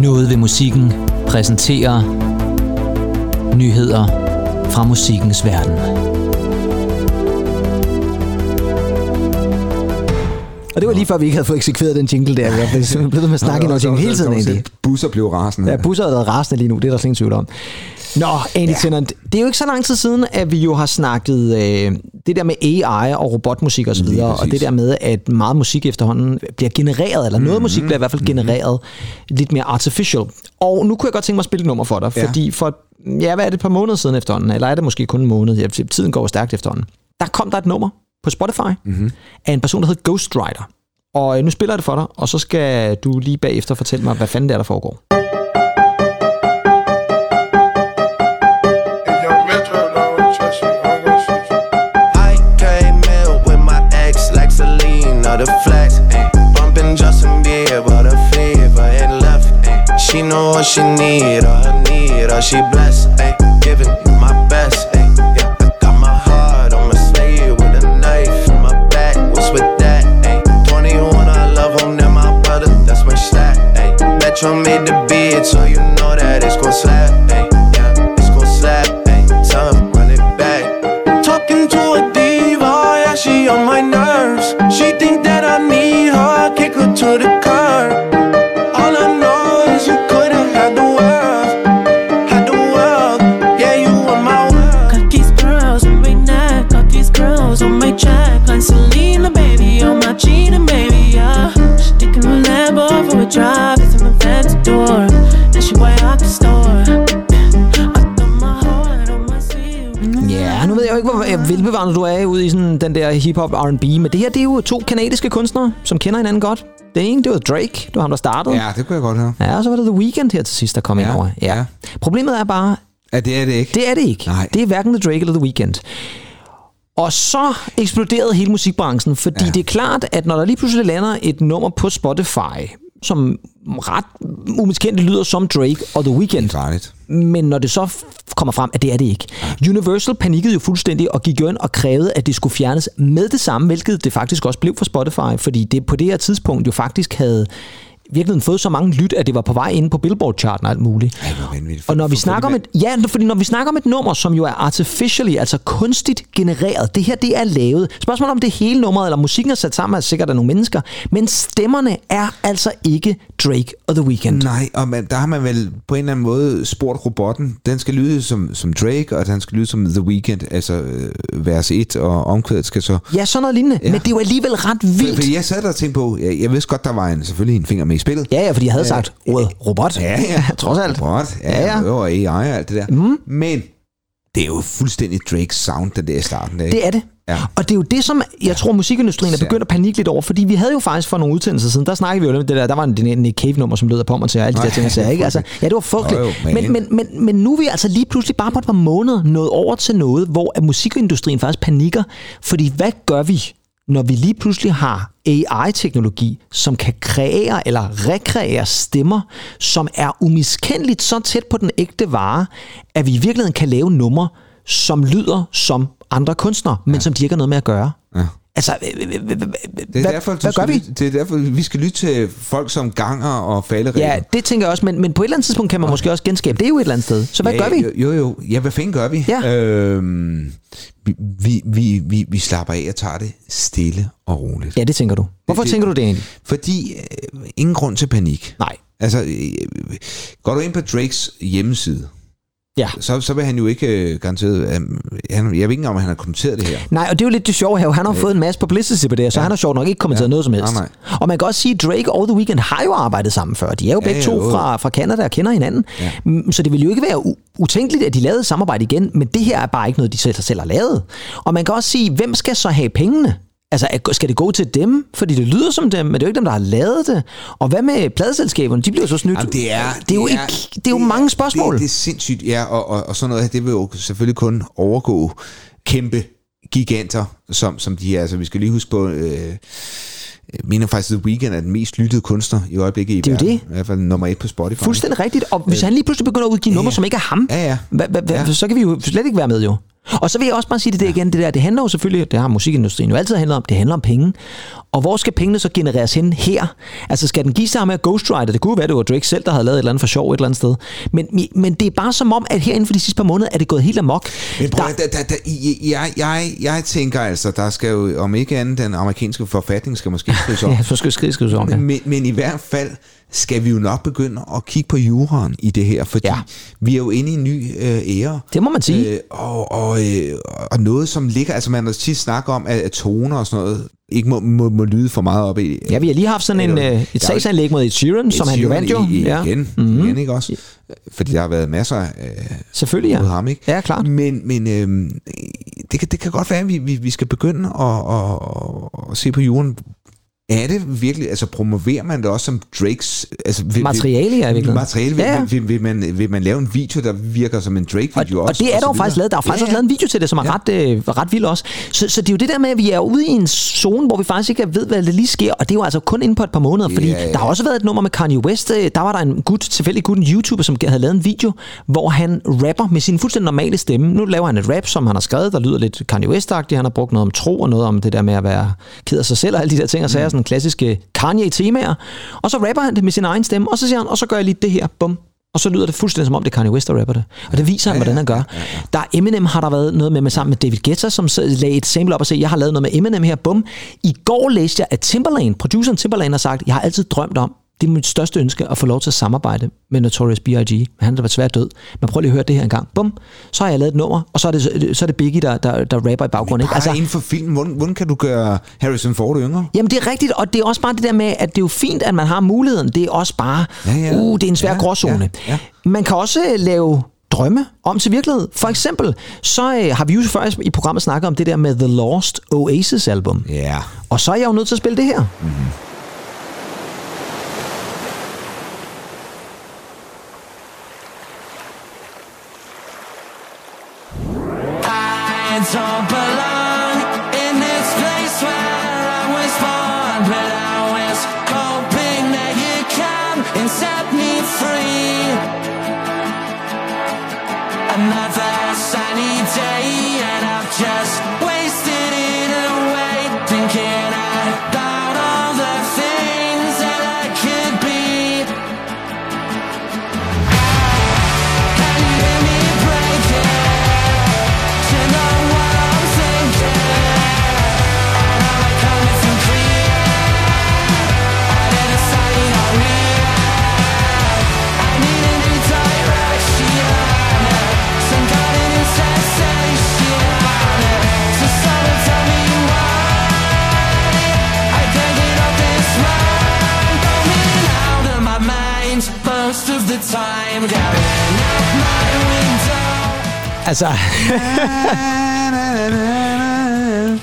Noget ved musikken præsenterer nyheder fra musikkens verden. Og det var lige før, vi ikke havde fået eksekveret den jingle der. Vi blev blevet med at snakke i noget jingle hele tiden egentlig. Busser blev rasende. Ja, busser har været rasende lige nu. Det er der slet ingen tvivl om. Nå, Andy Tennant. Det er jo ikke så lang tid siden, at vi jo har snakket øh, det der med A I og robotmusik og så videre, og det der med, at meget musik efterhånden bliver genereret, eller noget mm-hmm. musik bliver i hvert fald genereret mm-hmm. lidt mere artificial. Og nu kunne jeg godt tænke mig at spille et nummer for dig, ja. fordi for, ja, hvad er det, et par måneder siden efterhånden, eller er det måske kun en måned? Ja, tiden går stærkt efterhånden. Der kom der et nummer på Spotify mm-hmm. af en person, der hedder Ghost Rider. Og nu spiller jeg det for dig, og så skal du lige bagefter fortælle mig, hvad fanden det er, der foregår. The flex, ay, bumping Justin Bieber, the flavor and left, ay, she know what she need, all her need, all she blessed, ay, giving my best, ay, yeah, I got my heart on my sleeve with a knife in my back, what's with that, ay, twenty-one, I love him, then my brother, that's my stat, ay, Metro made the beat, so you know that it's gon' slap, ay, yeah, it's gon' slap, ay, tell him run it back, talking to a diva, yeah, she on my nerves, she think to the curb. All I know is you could've had the world, had the world. Yeah, you were my world. Got these pearls on my neck, got these girls on my check. Like Selena, baby, on my cheating, baby, yeah. She taking my Lambo for a drive, it's in my fancy door. Then she way out the store. Nu ved jeg jo ikke, hvor velbevarende du er ude i sådan den der hip-hop R and B, men det her, det er jo to kanadiske kunstnere, som kender hinanden godt. Den ene, det var Drake, det var ham, der startede. Ja, det kunne jeg godt høre. Ja, og så var det The Weeknd her til sidst, der kom ja, ind over. Ja. Ja. Problemet er bare... at ja, det er det ikke. Det er det ikke. Nej. Det er hverken The Drake eller The Weeknd. Og så eksploderede hele musikbranchen, fordi ja. det er klart, at når der lige pludselig lander et nummer på Spotify, som ret umiskendeligt lyder som Drake og The Weeknd, men når det så f- kommer frem, at det er det ikke. Ja. Universal panikkede jo fuldstændig og gik jo ind og krævede, at det skulle fjernes med det samme, hvilket det faktisk også blev for Spotify, fordi det på det her tidspunkt jo faktisk havde virkelig fået så mange lyt, at det var på vej inde på Billboard-charten og alt muligt. Ej, hvor vanvittigt. Og når vi snakker om et, ja, fordi når vi snakker om et nummer, som jo er artificially, altså kunstigt genereret, det her, det er lavet. Spørgsmålet om det hele nummeret, eller musikken er sat sammen, er sikkert der nogle mennesker, men stemmerne er altså ikke Drake og The Weeknd. Nej, og man, der har man vel på en eller anden måde spurgt robotten. Den skal lyde som, som Drake, og den skal lyde som The Weeknd, altså vers et, og omkvædet skal så... Ja, sådan noget lignende, ja. Men det er jo alligevel ret vildt. Fordi jeg sad der og tænkte på, jeg, jeg vidste godt, der var en, selvfølgelig en finger med spillet. Ja, ja, fordi jeg havde sagt øh, ordet robot. Ja, ja. Trods alt. Robot, ja, ja, ja. Og A I og alt det der. Mm. Men det er jo fuldstændig Drakes sound, den der i starten. Der, det er det. Ja. Og det er jo det, som jeg ja. tror, musikindustrien er begyndt at panikke lidt over, fordi vi havde jo faktisk for nogle udsendelser siden, der snakkede vi jo lidt om det der, der var en, en, en cave-nummer, som lød på mig til, og alle de der ting, jeg sagde, ikke? Altså, ja, det var frygteligt. Men, men, men, men nu er vi altså lige pludselig bare på et par måneder nået over til noget, hvor musikindustrien faktisk panikker, fordi hvad gør vi, når vi lige pludselig har A I-teknologi, som kan kreere eller rekreere stemmer, som er umiskendeligt så tæt på den ægte vare, at vi i virkeligheden kan lave numre, som lyder som andre kunstnere, men ja. som de ikke har noget med at gøre. Ja. Altså, hvad gør vi? Det er derfor, vi skal lytte til folk som Ganger og Falderebet. Ja, det tænker jeg også, men, men på et eller andet tidspunkt kan man okay. måske også genskabe det jo et eller andet sted. Så hvad ja, gør vi? Jo, jo, jo. Ja, hvad fanden gør vi? Ja. Øhm, vi, vi, vi, vi slapper af og tager det stille og roligt. Ja, det tænker du. Hvorfor det, tænker du det egentlig? Fordi øh, ingen grund til panik. Nej. Altså, øh, går du ind på Drakes hjemmeside... Ja. Så, så vil han jo ikke uh, garanteret... Um, han, jeg ved ikke om han har kommenteret det her. Nej, og det er jo lidt det sjove her. Han har øh. fået en masse publicity på det her, så ja. han har sjovt nok ikke kommenteret ja. noget som helst. Nej, nej. Og man kan også sige, at Drake og The Weeknd har jo arbejdet sammen før. De er jo begge ja, ja, to fra, fra Canada og kender hinanden. Ja. Så det ville jo ikke være u- utænkeligt, at de lavede samarbejde igen, men det her er bare ikke noget, de selv, selv har lavet. Og man kan også sige, hvem skal så have pengene? Altså, skal det gå til dem? Fordi det lyder som dem, men det er jo ikke dem, der har lavet det. Og hvad med pladeselskaberne? De bliver så snydt. Jamen, det, er, det, er jo det, er, ikke, det er jo det mange spørgsmål. Det, det er sindssygt, ja. Og, og, og sådan noget her, det vil jo selvfølgelig kun overgå kæmpe giganter, som, som de her. Altså, vi skal lige huske på... Øh Jeg mener faktisk, The Weeknd er den mest lyttede kunstner i øjeblikket i verden. Det er jo det. I hvert fald nummer et på Spotify. Fuldstændig rigtigt. Og hvis han lige pludselig begynder at udgive nummer, som ikke er ham, så kan vi jo slet ikke være med jo. Og så vil jeg også bare sige det der igen. Det der, det handler jo selvfølgelig, det har musikindustrien jo altid handlet om, det handler om penge. Og hvor skal pengene så genereres hen her? Altså skal den give sig med ghostwriter? Det kunne jo være, det var Drake selv, der havde lavet et eller andet for sjov et eller andet sted. Men, men det er bare som om, at her inden for de sidste par måneder, er det gået helt amok. Men prøv, der, der, der, jeg, jeg, jeg tænker altså, der skal jo, om ikke andet, den amerikanske forfatning skal måske skrives om. Ja, så skal skrives, skrives om, ja. men, men i hvert fald skal vi jo nok begynde at kigge på juraen i det her, fordi ja. vi er jo inde i en ny øh, ære. Det må man sige. Øh, og, og, øh, og noget, som ligger... Altså, man har tit snakket om, at toner og sådan noget ikke må, må, må lyde for meget op i... Ja, vi har lige haft sådan en, øh, et sagsanlæg mod Ed Sheeran, som han jo vandt jo. I, ja. igen, mm-hmm. igen, ikke også? Fordi der har været masser af... Øh, Selvfølgelig, ja. Ham, ikke? Ja, klart. Men, men øh, det, kan, det kan godt være, at vi, vi, vi skal begynde at, at, at, at se på juraen. Er det virkelig, altså promoverer man det også som Drakes... Altså, vil, materiale, ja, virkelig. Materiale, vil, ja, ja. Vil, vil, man, vil man lave en video, der virker som en Drake-video og, også? Og det er og der jo faktisk lavet. Der er faktisk ja, ja. også lavet en video til det, som er ja. ret, øh, ret vild også. Så, så det er jo det der med, at vi er ude i en zone, hvor vi faktisk ikke ved, hvad det lige sker, og det er jo altså kun inde på et par måneder, fordi ja, ja. der har også været et nummer med Kanye West. Der var der en gut, tilfældig gut, en YouTuber, som havde lavet en video, hvor han rapper med sin fuldstændig normale stemme. Nu laver han et rap, som han har skrevet, der lyder lidt Kanye West-agtigt. Han har brugt noget om tro og noget om det der med at være ked af sig selv og alle de der ting og sager. Mm. Sådan klassiske Kanye-temaer, og så rapper han det med sin egen stemme, og så siger han, og så gør jeg lige det her, bum. Og så lyder det fuldstændig som om, det er Kanye West, der rapper det. Og det viser han, hvordan han gør. Der er Eminem, har der været noget med, med sammen med David Guetta, som lagde et sample op og sagde, jeg har lavet noget med Eminem her, bum. I går læste jeg, at Timberland, produceren Timberland har sagt, jeg har altid drømt om, det er mit største ønske at få lov til at samarbejde med Notorious B I G. Han der var svært død. Men prøv lige at høre det her en gang. Bum. Så har jeg lavet et nummer, og så er det, så er det Biggie, der, der, der rapper i baggrunden. Bare altså, inden for film, hvordan, hvordan kan du gøre Harrison Ford yngre? Jamen det er rigtigt, og det er også bare det der med, at det er jo fint, at man har muligheden. Det er også bare, ja, ja. uh, det er en svær ja, gråzone. Ja, ja. Man kan også lave drømme om til virkelighed. For eksempel, så øh, har vi jo før i programmet snakket om det der med The Lost Oasis album. Ja. Og så er jeg jo nødt til at spille det her. Mm-hmm. Don't belong. and set me free. Another sunny day and I've just wasted it away, thinking about all the things that I could be. Can you hear me breaking? Do you know what I'm thinking? And I wake up with some clear. I didn't say no real. I need a new direction, some kind of new sensation. So someone tell me why I can't get off this mind. Going out of my mind most of the time, going out my window. Altså,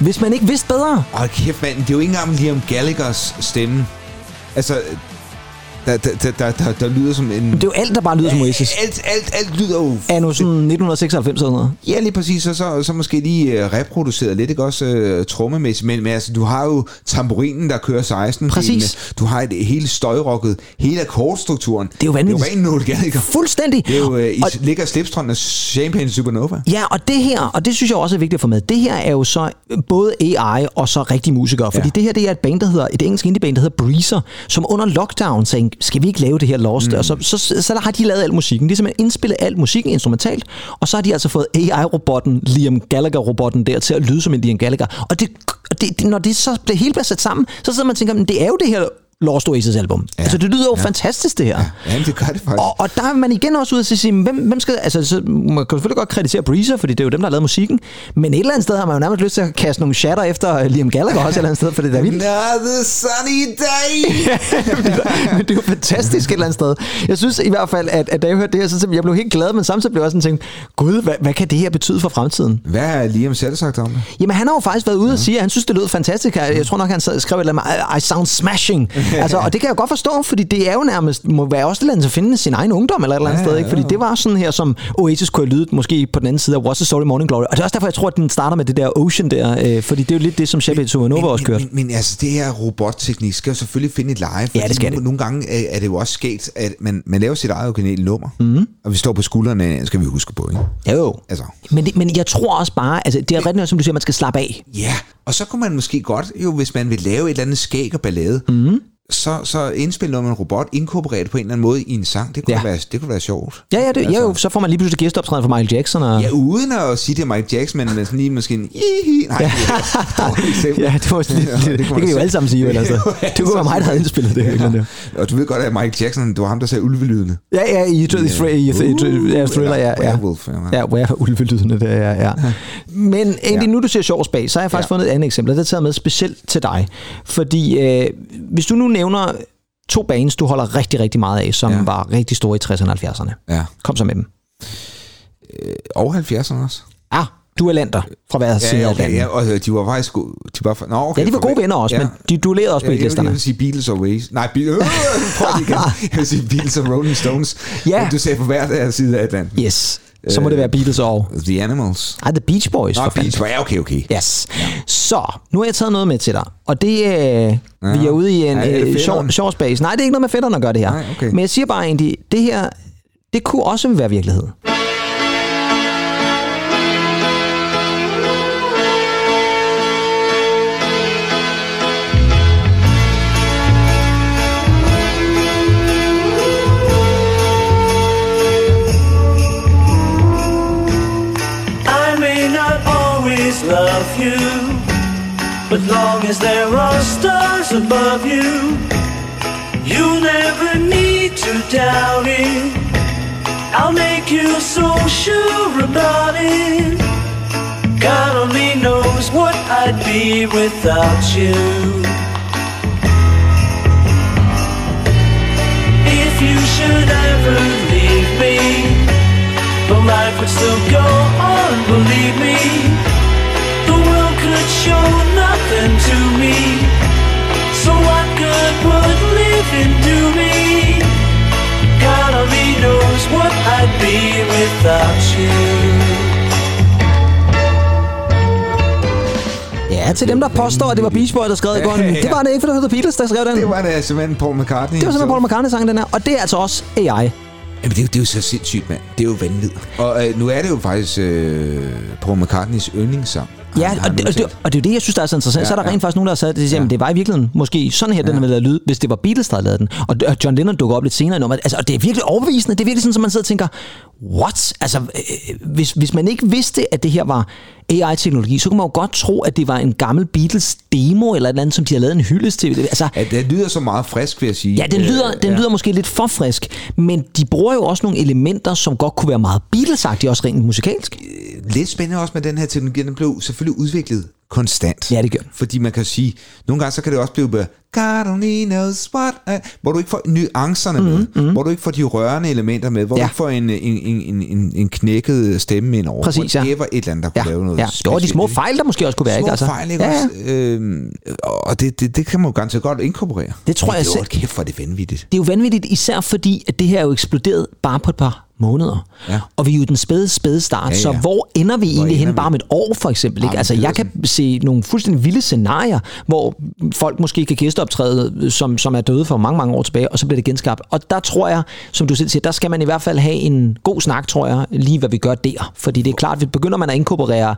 hvis man ikke vidste bedre. Åh kæft mand, det er jo ikke engang Liam Gallaghers stemme. Altså, der, der, der, der, der, der lyder som en... Det er jo alt, der bare lyder som Oasis. Alt, alt, alt lyder jo... Anno sådan nitten seksoghalvfems eller noget. Ja, lige præcis. Og så, så måske lige øh, reproduceret lidt, ikke også øh, trommemæssigt. Men, men altså, du har jo tamburinen, der kører seksten. Præcis. Du har et hele støjrokket, hele akkordstrukturen. Det er jo vanvittigt. Det er jo vanvittigt. Fuldstændig. Det er jo øh, i og... ligger slipstrømmen af Champagne Supernova. Ja, og det her, og det synes jeg også er vigtigt at få med, det her er jo så både A I og så rigtige musikere. Fordi ja. Det her, det er et band, der hedder, et engelsk indie band, der hedder Breezer, som under lockdown sagde, skal vi ikke lave det her lost? Mm. Og så, så, så, så der har de lavet al musikken. De har simpelthen indspillet al musikken instrumentalt, og så har de altså fået A I-robotten, Liam Gallagher-robotten der, til at lyde som en Liam Gallagher. Og det, det, når det så det hele bliver sat sammen, så sidder man og tænker, men det er jo det her Lost Oasis album. Ja. Altså det lyder jo ja. fantastisk det her. Ja, jamen, det gør det faktisk. Og, og der er man igen også ude til at sige, hvem, hvem skal... Altså så, man kan selvfølgelig godt kreditere Breezer, fordi det er jo dem, der har lavet musikken, men et eller andet sted har man jo nærmest lyst til at kaste nogle shatter efter Liam Gallagher også et eller andet sted, for det er vildt. Another sunny day! Men det er jo fantastisk et eller andet sted. Jeg synes i hvert fald, at, at da jeg hørte det her, så jeg blev helt glad, men samtidig blev jeg også sådan tænkt, gud, hvad, hvad kan det her betyde for fremtiden? Hvad har Liam selv sagt om det? Jamen han har jo faktisk været ude ja. og sige, at han synes, det lød fantastisk. Jeg, jeg tror nok, han skrev et eller andet, I sound smashing. Altså, og det kan jeg godt forstå, fordi det er jo nærmest, må være også det land til at finde sin egen ungdom eller et eller andet ja, sted, ikke? Fordi det var sådan her, som Oasis kunne lyde, måske på den anden side af What's the Story Morning Glory. Og det er også derfor, jeg tror, at den starter med det der Ocean der, øh, fordi det er jo lidt det, som Shepard Supernova også kørte. Men, men, men altså, det her robotteknik skal jo selvfølgelig finde et leje, fordi ja, det skal nogle, det. nogle gange er det jo også sket, at man, man laver sit eget originale nummer, mm-hmm. og vi står på skuldrene, skal vi huske på, ikke? Jo, altså. men, det, men jeg tror også bare, altså, det er ret noget, som du siger, man skal slappe af. Ja, og så kunne man måske godt, jo, hvis man vil lave et eller andet skæg og ballade, mm-hmm. Så, så indspil noget med en robot, inkorporeret det på en eller anden måde i en sang, det kunne, ja. være, det kunne være sjovt. Ja, ja, det, altså. ja jo, så får man lige pludselig gæsteoptræden fra Michael Jackson. Og... Ja, uden at sige, det er Michael Jackson, men sådan lige måske en... Nej, ja. det er ja, det, var lidt, ja, det, det, det kan vi jo alle sammen sige, eller så. Det kunne være mig, der havde indspillet det. Ja. Eller og du ved godt, at Michael Jackson, det var ham, der sagde ulvelydende. Ja, ja, i Thriller, ja. Ja, ulvelydende, det er, ja. Men egentlig nu, du ser sjovt bag, så har jeg faktisk fundet et andet eksempel, og det er taget med specielt til dig. Fordi hvis du nu nævner to bands, du holder rigtig, rigtig meget af, som ja. var rigtig store i tresserne og halvfjerdserne. Ja. Kom så med dem. Øh, og halvfjerdserne også. Ah, duellanter fra hver ja, side af okay, landet. Ja, og de var faktisk gode. De var, no, okay, ja, de var gode venner også, ja. men de duellerede også ja, på hitlisterne. Jeg vil sige Beatles og Oasis. Nej, Be- øh, prøv det igen. Jeg vil sige Beatles og Rolling Stones. Ja. Men du sagde på hver side af Atlanten. Yes. Så må det være Beatles og... The Animals. Ej, The Beach Boys. Nå, Beach Boys. Okay, okay. Yes. Ja. Så, nu har jeg taget noget med til dig. Og det... Øh, vi er ude i en øh, sjov, sjov space. Nej, det er ikke noget med fætterne at gøre det her. Nej, okay. Men jeg siger bare egentlig, det her... Det kunne også være virkelighed. Love you, but long as there are stars above you, you'll never need to doubt it. I'll make you so sure about it. God only knows what I'd be without you. If you should ever leave me, but life would still go on, believe me. Show nothing to me, so what good would living do me? God only knows what I'd be without you. Ja, Ja, til dem, der påstår, at det var Beach Boys, der skrev i grunden. Det var det ikke, for der hedder The Beatles, der skrev den. Det var det simpelthen Paul McCartney. Det var simpelthen Paul McCartney-sangen, den her. Og det er altså også A I. Jamen, det er, jo, det er jo så sindssygt, mand. Det er jo vanvid. Og øh, nu er det jo faktisk øh, Paul McCartneys yndlingssang. Ja, han, og, han det, og, det, og det er jo det, jeg synes, der er så interessant. Ja, så er der ja. rent faktisk nogen, der har sagt, at de siger, ja. det var i virkeligheden måske sådan her, ja. den har været lyd, hvis det var Beatles, der havde lavet den. Og, og John Lennon dukker op lidt senere. Når man, altså, og det er virkelig overbevisende. Det er virkelig sådan, at man sidder og tænker, what? Altså, øh, hvis, hvis man ikke vidste, at det her var A I-teknologi, så kunne man jo godt tro, at det var en gammel Beatles-demo eller et eller andet, som de har lavet en hyldest til. Altså, ja, det lyder så meget frisk, vil jeg sige. Ja, den lyder, den ja. lyder måske lidt for frisk, men de bruger jo også nogle elementer, som godt kunne være meget Beatles-agtige, også rent musikalsk. Lidt spændende også med den her teknologi, den blev selvfølgelig udviklet konstant. Ja, det gør. Fordi man kan sige, nogle gange så kan det også blive, God only knows what, hvor du ikke får nuancerne mm-hmm. med, hvor du ikke får de rørende elementer med, hvor ja. du ikke får en, en, en, en, en knækket stemme ind over. Præcis, ja. Det var et eller andet, der kunne ja. lave noget. Ja. Det var de små fejl, der måske også kunne være, små ikke? Små altså. fejl, ikke ja, ja. også? Øhm, og det, det, det kan man jo ganske godt inkorporere. Det tror jeg selv. Det er jo kæft, hvor er det vanvittigt. Det er jo vanvittigt, især fordi, at det her er jo eksploderet bare på et par måneder. Ja. Og vi er jo den spæde, spæde start, ja, ja. så hvor ender vi hvor egentlig ender hen vi? Bare om et år, for eksempel? Ikke? Altså, jeg kan se nogle fuldstændig vilde scenarier, hvor folk måske kan gæsteoptræde, som, som er døde for mange, mange år tilbage, og så bliver det genskabt. Og der tror jeg, som du selv siger, der skal man i hvert fald have en god snak, tror jeg, lige hvad vi gør der. Fordi det er klart, at vi begynder man at inkorporere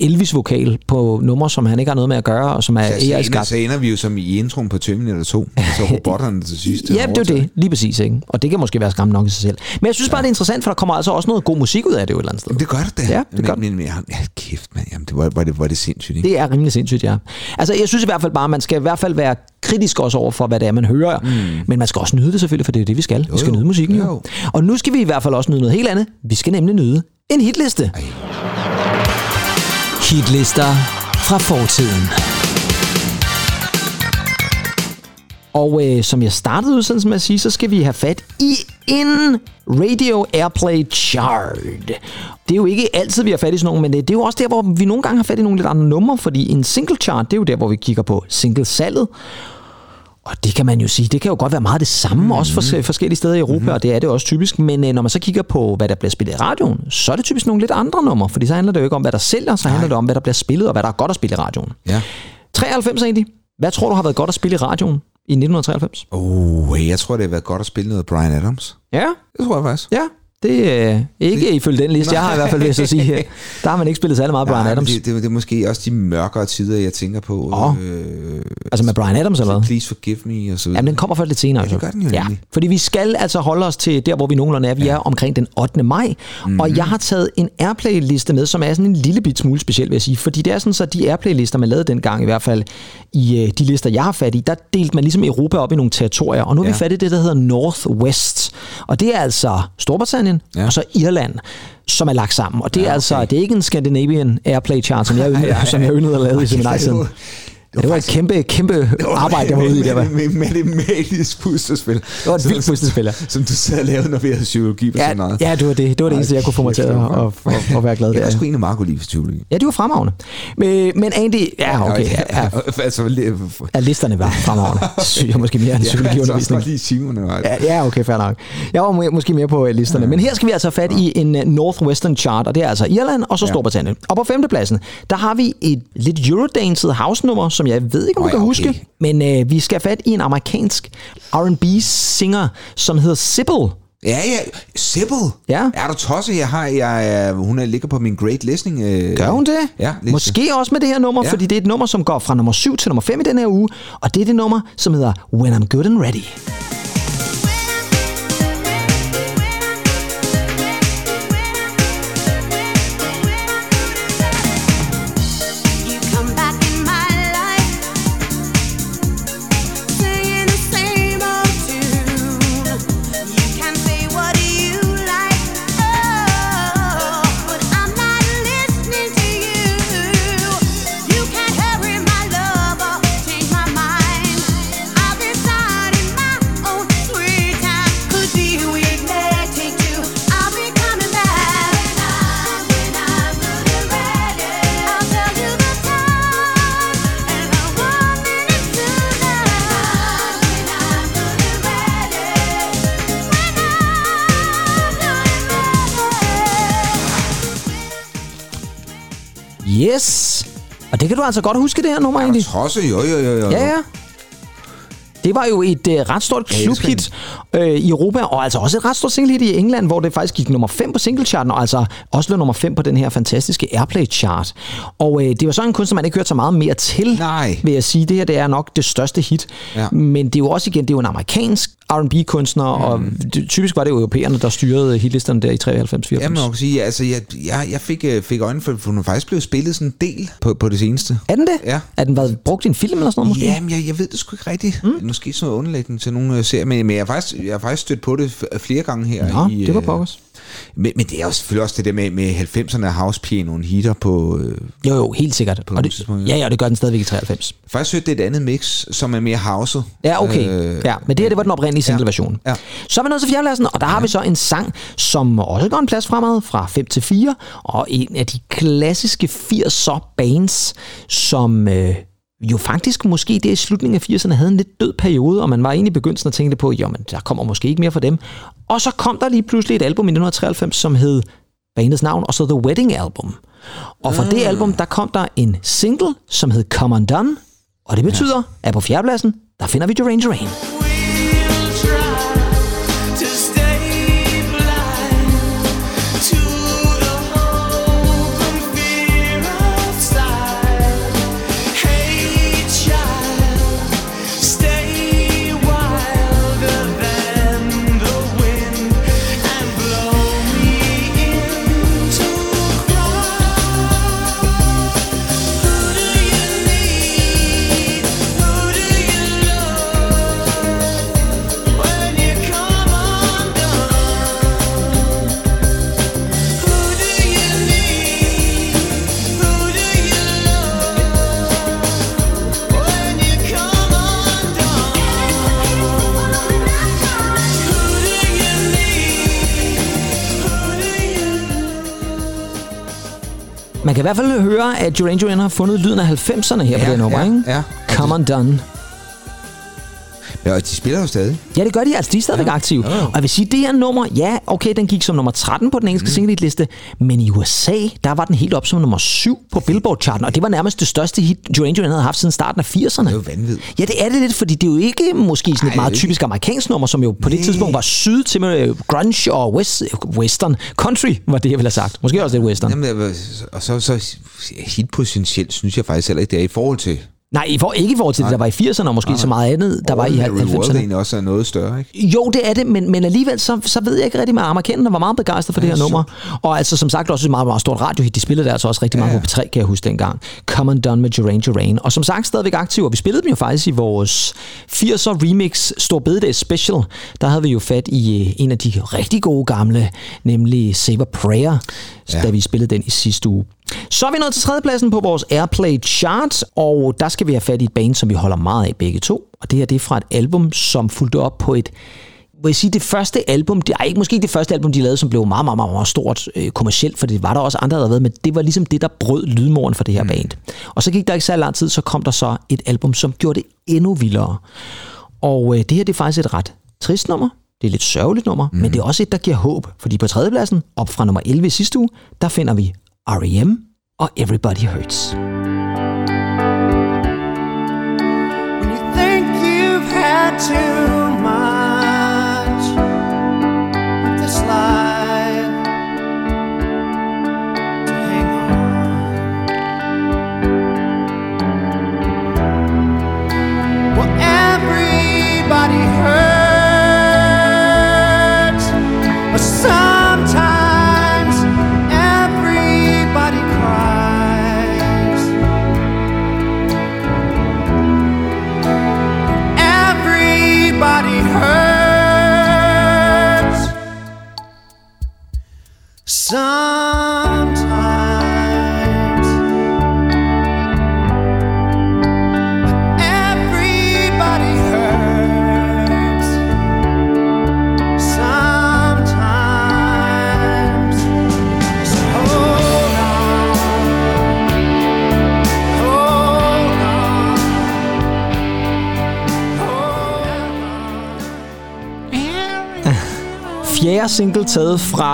Elvis-vokal på numre, som han ikke har noget med at gøre, og som er A I-skabt. Så ender vi jo som i introen på Terminator to, så robotterne til sidst. Ja, det er det. Lige præcis, ikke? Og det kan måske være skræmmende nok i sig selv. Men jeg synes bare, ja. det interessant, for der kommer altså også noget god musik ud af det jo et eller andet sted. Jamen, det gør det da. Ja, det gør det. Men, men, ja, kæft, man. Jamen, det var, var, det, var det sindssygt, ikke? Det er rimelig sindssygt, ja. Altså, jeg synes i hvert fald bare, man skal i hvert fald være kritisk også over for, hvad det er, man hører. Mm. Men man skal også nyde det selvfølgelig, for det er det, vi skal. Jo, vi skal jo. nyde musikken. Jo. Og nu skal vi i hvert fald også nyde noget helt andet. Vi skal nemlig nyde en hitliste. Ej. Hitlister fra fortiden. Og øh, som jeg startede udsendelsen med at sige, så skal vi have fat i en Radio Airplay Chart. Det er jo ikke altid, vi har fat i sådan nogle, men det er jo også der, hvor vi nogle gange har fat i nogle lidt andre numre, fordi en single chart, det er jo der, hvor vi kigger på single-salget. Og det kan man jo sige, det kan jo godt være meget det samme, mm-hmm. også for forskellige steder i Europa, mm-hmm. og det er det også typisk. Men øh, når man så kigger på, hvad der bliver spillet i radioen, så er det typisk nogle lidt andre numre, fordi så handler det jo ikke om, hvad der sælger, så handler Nej. det om, hvad der bliver spillet, og hvad der er godt at spille i radioen. Ja. treoghalvfems egentlig. Hvad tror du har været godt at spille i radioen i nitten treoghalvfems? Oh, jeg tror, det har været godt at spille noget Bryan Adams. Ja. Det tror jeg faktisk. Ja, det er øh, ikke det, ifølge den liste, nej. jeg har i hvert fald lyst til at sige her. Der har man ikke spillet særlig meget Bryan nej, Adams. Det, det, det er måske også de mørkere tider, jeg tænker på. Oh. Øh, altså med Bryan Adams eller hvad? Please forgive me og så videre. Jamen, den kommer først lidt senere. Ja, det gør den jo ja. Fordi vi skal altså holde os til der, hvor vi nogenlunde er. Vi ja. er omkring den ottende maj. Mm-hmm. Og jeg har taget en Airplay-liste med, som er sådan en lille bit smule speciel, vil jeg sige. Fordi det er sådan, så de Airplay-lister, man lavede dengang i hvert fald, i øh, de lister, jeg har fat i, der delte man ligesom Europa op i nogle territorier. Og nu har ja. vi fat i det, der hedder Northwest. Og det er altså Storbritannien, ja. og så Irland, som er lagt sammen. Og det ja, er altså, okay. det er ikke en Scandinavian Airplay Chart, som jeg yndede at lave i seminarietiden. Det, det, det var et kæmpe, kæmpe arbejde, jeg var ude i. Det var et matematisk puslespil. Det var et vildt puslespil, ja. Som du sad og lavede, når vi havde psykologi på seminariet. Ja, det var det. Det var det eneste, jeg kunne få mig til at og, og være glad for. Jeg var sgu egentlig meget god lige for psykologi. Ja, det var fremragende. Men, men egentlig, ja, okay. Ja, listerne var fremragende. Jeg var måske mere end psykologiundervisning. Ja, okay, fair nok. Jeg var måske mere på listerne. Men her skal vi altså fat i en Northwestern Chart, og det er altså Irland og så Storbritannien. Og på femtepladsen, der har vi et lidt eurodanced house-nummer, som jeg ved ikke, om du kan huske, men øh, vi skal fat i en amerikansk R and B-singer, som hedder Sybil. Ja, ja. Sybil? Ja. Er du tosset? Jeg har, jeg, jeg, hun ligger på min great listening. Øh. Gør hun det? Ja. Liste. Måske også med det her nummer, ja. fordi det er et nummer, som går fra nummer syv til nummer fem i den her uge, og det er det nummer, som hedder When I'm Good and Ready. Og det kan du altså godt huske, det her nummer, egentlig. Ja, trosse, jo, jo, jo, jo. Ja, ja. Det var jo et øh, ret stort klubhit øh, i Europa, og altså også et ret stort singlehit i England, hvor det faktisk gik nummer fem på singlecharten, og altså også blev nummer fem på den her fantastiske Airplay-chart. Og øh, det var sådan en kunst, som man ikke hørte så meget mere til, nej, vil jeg sige. Det her, det er nok det største hit. Ja. Men det er jo også igen, det er jo en amerikansk R og B-kunstner, mm. og det, typisk var det europæerne, der styrede hitlisterne der i treoghalvfems fireoghalvfems. Jamen, man kan sige, altså jeg, jeg, jeg fik, fik øjnene for, for den faktisk blev spillet sådan en del på, på det seneste. Er den det? Ja. Er den været brugt i en film eller sådan noget måske? Jamen, jeg, jeg ved det sgu ikke rigtigt. Mm. Måske sådan noget underlæggende til nogle serier, men jeg har faktisk, jeg har faktisk stødt på det flere gange her. Nå, i, det var pokkers. Men, men det er jo selvfølgelig også det der med, med halvfemserne house-pianoen hitter på... Øh, jo, jo, helt sikkert. På og det, ja, ja, det gør den stadigvæk i treoghalvfems. Faktisk hørte det et andet mix, som er mere houset. Ja, okay. Øh, ja, men det her, det var den oprindelige single-version. Ja, ja. Så er vi nået til fjerdepladsen, og der har ja. vi så en sang, som også går en plads fremad fra fem til fire, og en af de klassiske firser-bands, som... Øh, jo faktisk måske det i slutningen af firserne havde en lidt død periode, og man var egentlig begyndelsen at tænke på, jamen der kommer måske ikke mere fra dem. Og så kom der lige pludselig et album i nitten treoghalvfems, som hed bandets navn, og så The Wedding Album. Og fra mm. det album, der kom der en single, som hed Come Undone, og det betyder, ja. at på fjerdepladsen, der finder vi Duran Duran. Man kan i hvert fald høre, at Duran Duran har fundet lyden af halvfemserne her ja, på den nummer, ja, ikke? Ja. Come Undone. Ja, og de spiller jo stadig. Ja, det gør de. Altså, de er stadigvæk ja. aktive. Ja, ja. Og jeg vil sige, det her nummer, ja, okay, den gik som nummer tretten på den engelske mm. singlehitliste, men i U S A, der var den helt op som nummer syv på Billboard-charten, og det var nærmest det største hit, Duran Duran havde haft siden starten af firserne. Det er jo vanvittigt. Ja, det er det lidt, fordi det er jo ikke måske sådan et Ej, meget typisk amerikansk nummer, som jo på nee. det tidspunkt var syd til med grunge og west, western country, var det, jeg ville have sagt. Måske også lidt western. Jamen, og så, så hitpotentielt, synes jeg faktisk heller ikke, det er i forhold til... Nej, I for, ikke i forhold til det, der var i firserne, og måske nej. så meget andet, der World var i halvfemserne. World egentlig også er noget større, ikke? Jo, det er det, men, men alligevel, så, så ved jeg ikke rigtig, med amerikanerne var meget begejstret for ja, det her nummer. Og altså, som sagt, også et meget, meget stort radiohit. De spillede der altså også rigtig ja, meget på P tre, kan jeg huske dengang. Come Undone med Duran Duran. Og som sagt, stadigvæk aktiv, og vi spillede dem jo faktisk i vores firser remix Stor Bededag Special. Der havde vi jo fat i en af de rigtig gode gamle, nemlig Save a Prayer, ja. da vi spillede den i sidste uge. Så er vi nået til tredjepladsen på vores Airplay Chart, og der skal vi have fat i et band, som vi holder meget af begge to. Og det her, det er fra et album, som fulgte op på et... Må jeg sige, det første album... Det, ej, måske ikke det første album, de lavede, som blev meget, meget, meget stort øh, kommercielt, for det var der også andre, der havde været, men det var ligesom det, der brød lydmoren for det her mm. band. Og så gik der ikke så lang tid, så kom der så et album, som gjorde det endnu vildere. Og øh, det her, det er faktisk et ret trist nummer. Det er et lidt sørgeligt nummer, mm. men det er også et, der giver håb. Fordi på tredjepladsen, op fra nummer elleve sidste uge, der finder vi R E M og Everybody Hurts. When you think you've had too much of this life to hang on, well, everybody hurts, but sometimes sometimes everybody hurts. Sometimes so hold on, hold on, hold on. Fjerde single taget fra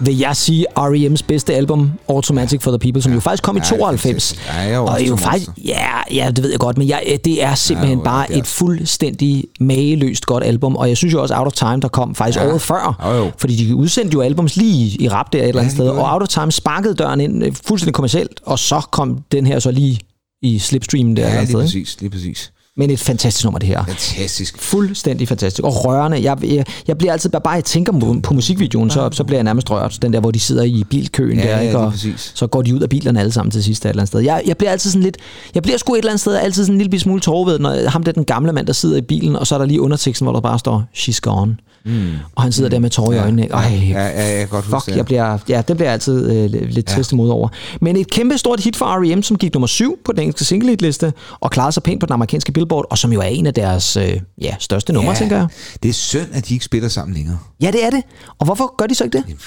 vil jeg sige, R E M's bedste album, Automatic for the People, som ja, jo faktisk kom ja, i tooghalvfems. Ja, jeg og jo faktisk, ja, ja, det ved jeg godt, men jeg, det er simpelthen ja, bare et fuldstændig mageløst godt album, og jeg synes jo også Out of Time, der kom faktisk ja. året før, ja, jo. fordi de udsendte jo albums lige i rap der et eller andet ja, sted, og Out of Time sparkede døren ind fuldstændig kommercielt, og så kom den her så lige i slipstreamen der. Ja, eller lige sted, præcis, ikke? lige præcis. Men et fantastisk nummer, det her. Fantastisk. Fuldstændig fantastisk. Og rørende. Jeg, jeg, jeg bliver altid, bare bare jeg tænker på, på musikvideoen, så, så bliver jeg nærmest rørt. Den der, hvor de sidder i bilkøen ja, der, ikke? Og ja, så går de ud af bilerne alle sammen til sidst et eller andet sted. Jeg, jeg bliver altid sådan lidt... Jeg bliver sgu et eller andet sted altid sådan en lille smule tårved, når ham der, den gamle mand, der sidder i bilen, og så er der lige underteksten, hvor der bare står, she's gone. Mm. Og han sidder mm. der med tårer i øjnene. Ej, ja, ja, jeg kan godt fuck, huske, jeg bliver, ja, det bliver jeg altid øh, lidt ja. trist imod over. Men et kæmpe stort hit for R E M, som gik nummer syv på den engelske single-hitliste, og klarede sig pænt på den amerikanske Billboard, og som jo er en af deres øh, ja, største numre, ja, tænker jeg. Det er synd, at de ikke spiller sammen længere. Ja, det er det. Og hvorfor gør de så ikke det? Jamen,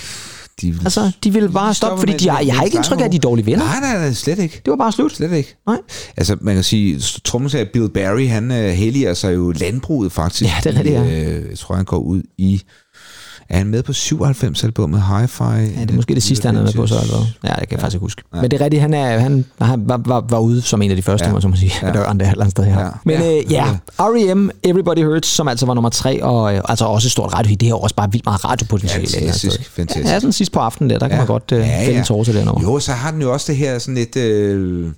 de vil, altså, de vil bare stoppe, fordi de, de, jeg, jeg har ikke indtryk af, at de er dårlige venner. Nej, nej, nej, slet ikke. Det var bare slut. Slet ikke. Nej. Altså, man kan sige, trommeslager Bill Berry, han helliger sig jo landbruget faktisk. Ja, det er det, ja. øh, Jeg tror, han går ud i... Er han med på syvoghalvfems-albummet Hi-Fi? Ja, det er måske det sidste, han er med på, så alvor. Ja, det kan jeg ja. faktisk ikke huske. Ja. Men det er rigtigt, han, er, han, han var, var, var ude som en af de første, ja. må man sige. Ja. Der var andre halvandet sted her. Ja. Men ja, øh, ja. R E M, Everybody Hurts, som altså var nummer tre, og øh, altså også et stort radiohit. Det her også bare vildt meget radiopotentiale. Ja, fantastisk, fantastisk. Ja, sådan sidst på aftenen der, der kan ja. man godt øh, ja, ja. fælde en tårer til det nummer. Jo, så har den jo også det her sådan et... Øh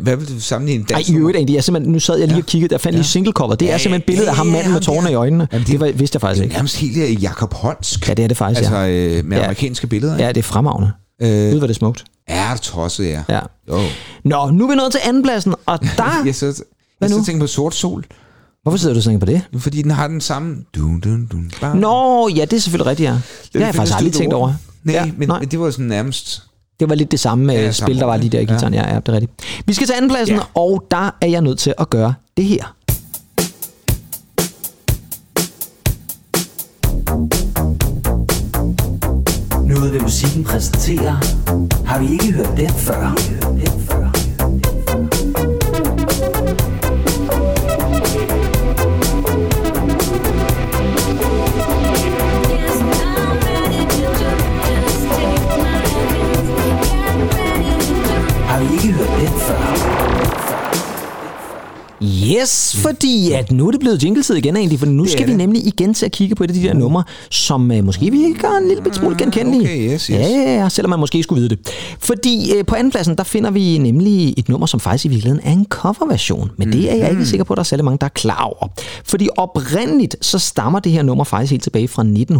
Hvad vil du sammenligne dansk? Ej, i øvrigt egentlig. Jeg simpelthen, nu sad jeg lige ja. og kiggede, der fandt ja. lige singlecover. Det ja. er simpelthen billedet af ham manden ja, med tårne i øjnene. Jamen, det, det var, vidste jeg faktisk det ikke. Det er nærmest helt Jacob Holmsk. Ja, det er det faktisk, altså, ja. Altså med ja. amerikanske billeder. Ikke? Ja, det er fremragende. Øh, Ud var det smukt. Ja, det tosset, ja. ja. Oh. Nå, nu er vi nået til andenpladsen, og der... jeg sidder og tænker på Sort Sol. Hvorfor sidder du og tænker på det? Fordi den har den samme... Dun, dun, dun, bam. Nå, ja, det er selvfølgelig rigtigt, ja. Det har jeg faktisk aldrig tænkt over. Nej, men det var sådan nærmest... Det var lidt det samme ja, spil, der var lige der i guitaren. Ja, ja, det er rigtigt. Vi skal til andenpladsen, ja. og der er jeg nødt til at gøre det her. Nu ved vi, musikken præsenterer. Har vi ikke hørt den før? Yes, fordi at nu er det blevet jingletid igen egentlig, for nu skal vi nemlig igen til at kigge på et af de der numre, som uh, måske vi ikke gør en lille smule genkendelige. Okay, yes, yes. Ja, ja, ja, selvom man måske ikke skulle vide det. Fordi uh, på andenpladsen, der finder vi nemlig et nummer, som faktisk i virkeligheden er en coverversion, men mm. det er jeg ikke sikker på, at der er særlig mange, der er klar over. Fordi oprindeligt, så stammer det her nummer faktisk helt tilbage fra nitten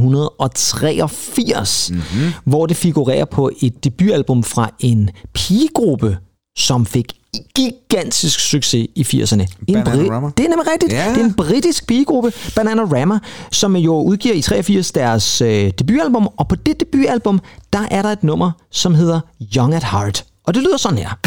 treogfirs, mm-hmm. hvor det figurerer på et debutalbum fra en pigegruppe, som fik gigantisk succes i firserne. Bananarama. Bri- det er nemlig rigtigt. Yeah. Det er en britisk pigegruppe, Bananarama, som jo udgiver i treogfirs deres øh, debutalbum, og på det debutalbum, der er der et nummer, som hedder Young at Heart. Og det lyder sådan her.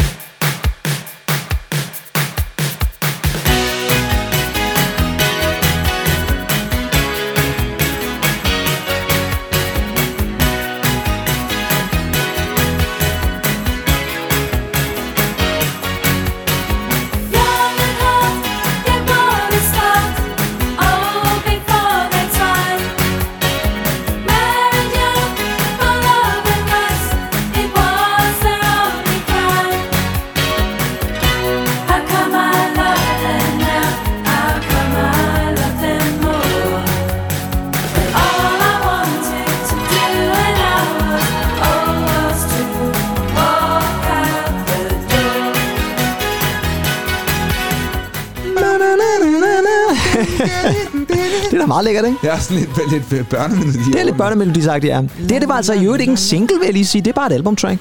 Meget lækkert, ikke? Det er sådan lidt, lidt børnemelodi. Det er lidt børnemelodi, sagt, ja. Det her, det var altså i øvrigt ikke en single, vil jeg lige sige. Det er bare et albumtrack.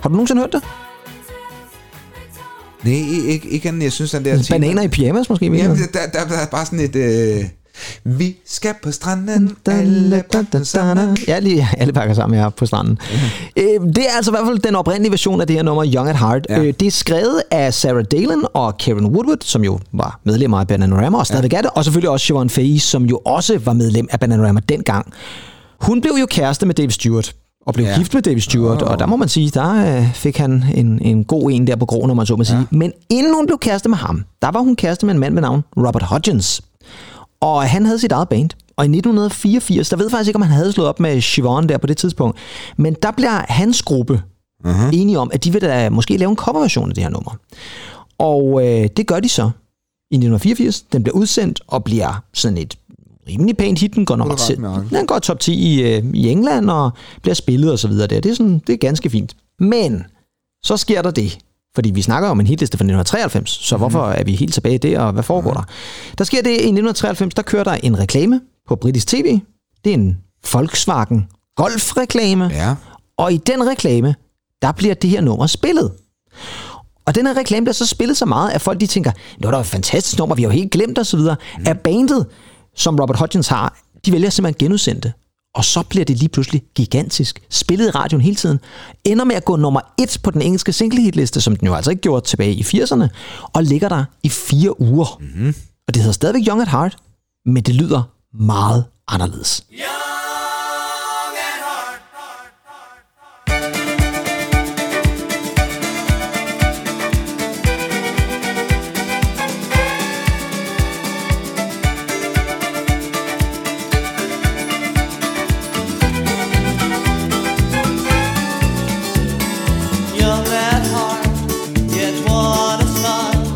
Har du nogensinde hørt det? Nej, ikke, ikke anden. Jeg synes, den der... Bananer ting, i pyjamas, måske? Jamen, der, der, der er bare sådan et... Øh... Vi skal på stranden, alle pakker sammen. Ja, lige alle pakker sammen, jeg er på stranden. Mm-hmm. Det er altså i hvert fald den oprindelige version af det her nummer, Young at Heart. Ja. Det er skrevet af Sarah Dalen og Karen Woodward, som jo var medlemmer af Bananarama og stadigvæk er det, og selvfølgelig også Siobhan Fahey, som jo også var medlem af Bananarama dengang. Hun blev jo kæreste med David Stewart. Og blev ja. gift med David Stewart, oh. og der må man sige, der øh, fik han en, en god en der på grå, når man så må sige. Ja. Men inden hun blev kæreste med ham, der var hun kæreste med en mand ved navn Robert Hodgins. Og han havde sit eget band, Og i nitten fireogfirs, der ved jeg faktisk ikke, om han havde slået op med Siobhan der på det tidspunkt, men der bliver hans gruppe uh-huh. enige om, at de vil da måske lave en coverversion af det her nummer. Og øh, det gør de så i nitten fireogfirs. Den bliver udsendt og bliver sådan et rimelig pænt hit. Den går nok til, den går top ti i, øh, i England og bliver spillet og så videre der. Det er sådan, det er ganske fint. Men så sker der det, fordi vi snakker om en hitliste fra nitten treoghalvfems, så mm. hvorfor er vi helt tilbage der, og hvad foregår mm. der? Der sker det i nitten treoghalvfems, der kører der en reklame på britisk tv. Det er en Volkswagen Golf-reklame, ja. Og i den reklame, der bliver det her nummer spillet. Og den her reklame bliver så spillet så meget, at folk de tænker, det var da et fantastisk nummer, vi har jo helt glemt osv. Mm. At bandet, som Robert Hodgins har, de vælger simpelthen genudsendte. Og så bliver det lige pludselig gigantisk. Spillet i radioen hele tiden. Ender med at gå nummer et på den engelske singlehitliste, som den jo altså ikke gjorde tilbage i firserne. Og ligger der i fire uger. Mm-hmm. Og det hedder stadigvæk Young at Heart, men det lyder meget anderledes. Young at heart, heart, heart, heart. Young at heart, yet what a smile,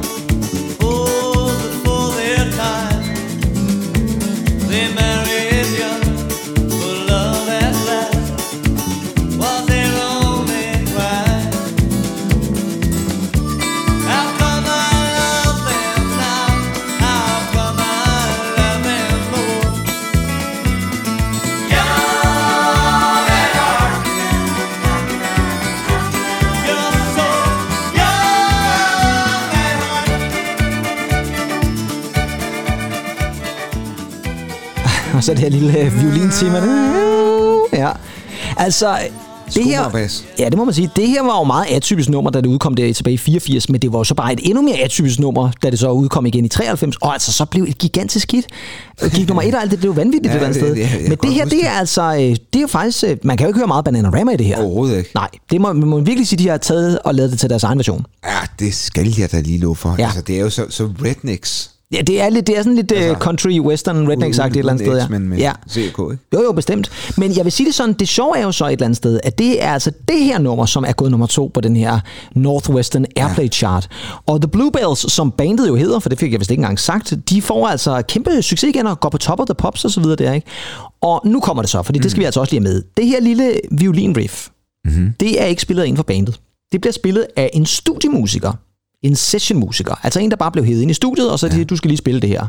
oh, before their time, they married. Så det her lille violintema. Ja. Altså, det her... Ja, det må man sige. Det her var jo meget atypisk nummer, da det udkom der tilbage i fireogfirs, men det var jo så bare et endnu mere atypisk nummer, da det så udkom igen i treoghalvfems, og altså så blev et gigantisk hit. Gik nummer et og alt det, det blev vanvittigt ja, det andet sted. Ja, men det her, det er altså... Det er jo faktisk... Man kan jo ikke høre meget Bananarama i det her. Overhovedet ikke. Nej, det må man må virkelig sige, de har taget og lavet det til deres egen version. Ja, det skal jeg da lige love for. Ja. Altså, det er jo så, så rednecks. Ja, det er lidt, det er sådan lidt altså, country western redneck-sagt et eller andet sted, ja. Men med ja. C K, ikke? Jo, jo, bestemt. Men jeg vil sige det sådan, det sjove er jo så et eller andet sted, at det er altså det her nummer, som er gået nummer to på den her Northwestern Airplay Chart. Ja. Og The Bluebells, som bandet jo hedder, for det fik jeg vist ikke engang sagt, de får altså kæmpe succes igen og går på Top of the Pops og så videre der, ikke? Og nu kommer det så, fordi mm. det skal vi altså også lige med. Det her lille violinriff, mm-hmm. det er ikke spillet inden for bandet. Det bliver spillet af en studiemusiker. En sessionmusiker. Altså en, der bare blev hævet ind i studiet, og så siger, ja. Du skal lige spille det her.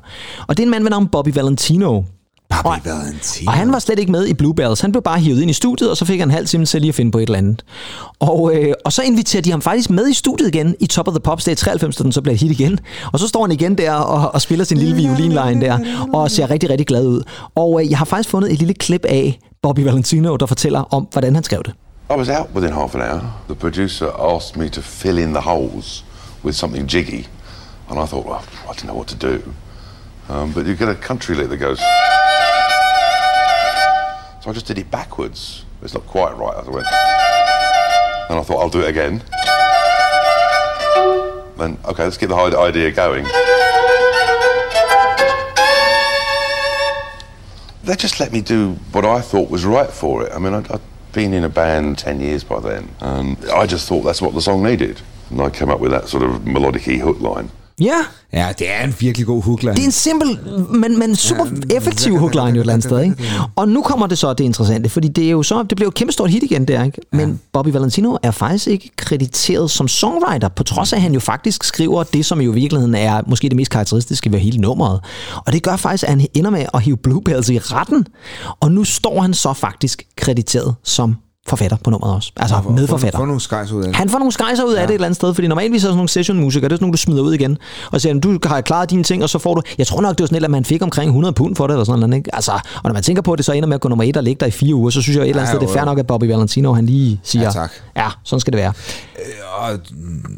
Og det er en mand ved navn Bobby Valentino. Bobby og, Valentino. Og han var slet ikke med i Bluebells. Han blev bare hævet ind i studiet, og så fik han en halv time til lige at finde på et eller andet. Og, øh, og så inviterer de ham faktisk med i studiet igen, i Top of the Pops, det er treoghalvfems, den så bliver hit igen. Og så står han igen der og, og spiller sin lille violinline der, og ser rigtig, rigtig glad ud. Og øh, jeg har faktisk fundet et lille klip af Bobby Valentino, der fortæller om, hvordan han skrev det. I was out within half an hour. The producer asked me to fill in the holes with something jiggy, and I thought, well, I didn't know what to do. Um, but you get a country lick that goes... So I just did it backwards. It's not quite right, as I went. And I thought, I'll do it again. Then, okay, let's get the idea going. They just let me do what I thought was right for it. I mean, I'd, I'd been in a band ten years by then, and I just thought that's what the song needed. And I came up with that sort of melodic-y hook line. Ja. Ja, det er en virkelig god hookline. Det er en simpel, men, men super ja, effektiv hookline jo et eller andet sted, ikke? Og nu kommer det så, det interessante, fordi det er jo så, det blev jo et kæmpe stort hit igen der, ikke? Men ja. Bobby Valentino er faktisk ikke krediteret som songwriter, på trods af, at han jo faktisk skriver det, som jo i virkeligheden er måske det mest karakteristiske ved hele nummeret. Og det gør faktisk, at han ender med at hive Bluebells i retten, og nu står han så faktisk krediteret som forfatter på nummeret også. Altså ja, medforfatter. Han får nogle skejser ud af det. Han får nogle skejser ud af ja. det et eller andet sted, fordi normalt er sådan nogle sessionmusikere, det er sådan nogle, du smider ud igen, og siger, du har klaret dine ting, og så får du... Jeg tror nok, det var sådan et, at man fik omkring hundrede pund for det, eller sådan noget, ikke? Altså, og når man tænker på, at det så ender med at gå nummer et og ligge der i fire uger, så synes jeg et ja, eller andet sted, det er fair nok, at Bobby Valentino, han lige siger... Ja, tak. Ja, sådan skal det være. Øh, og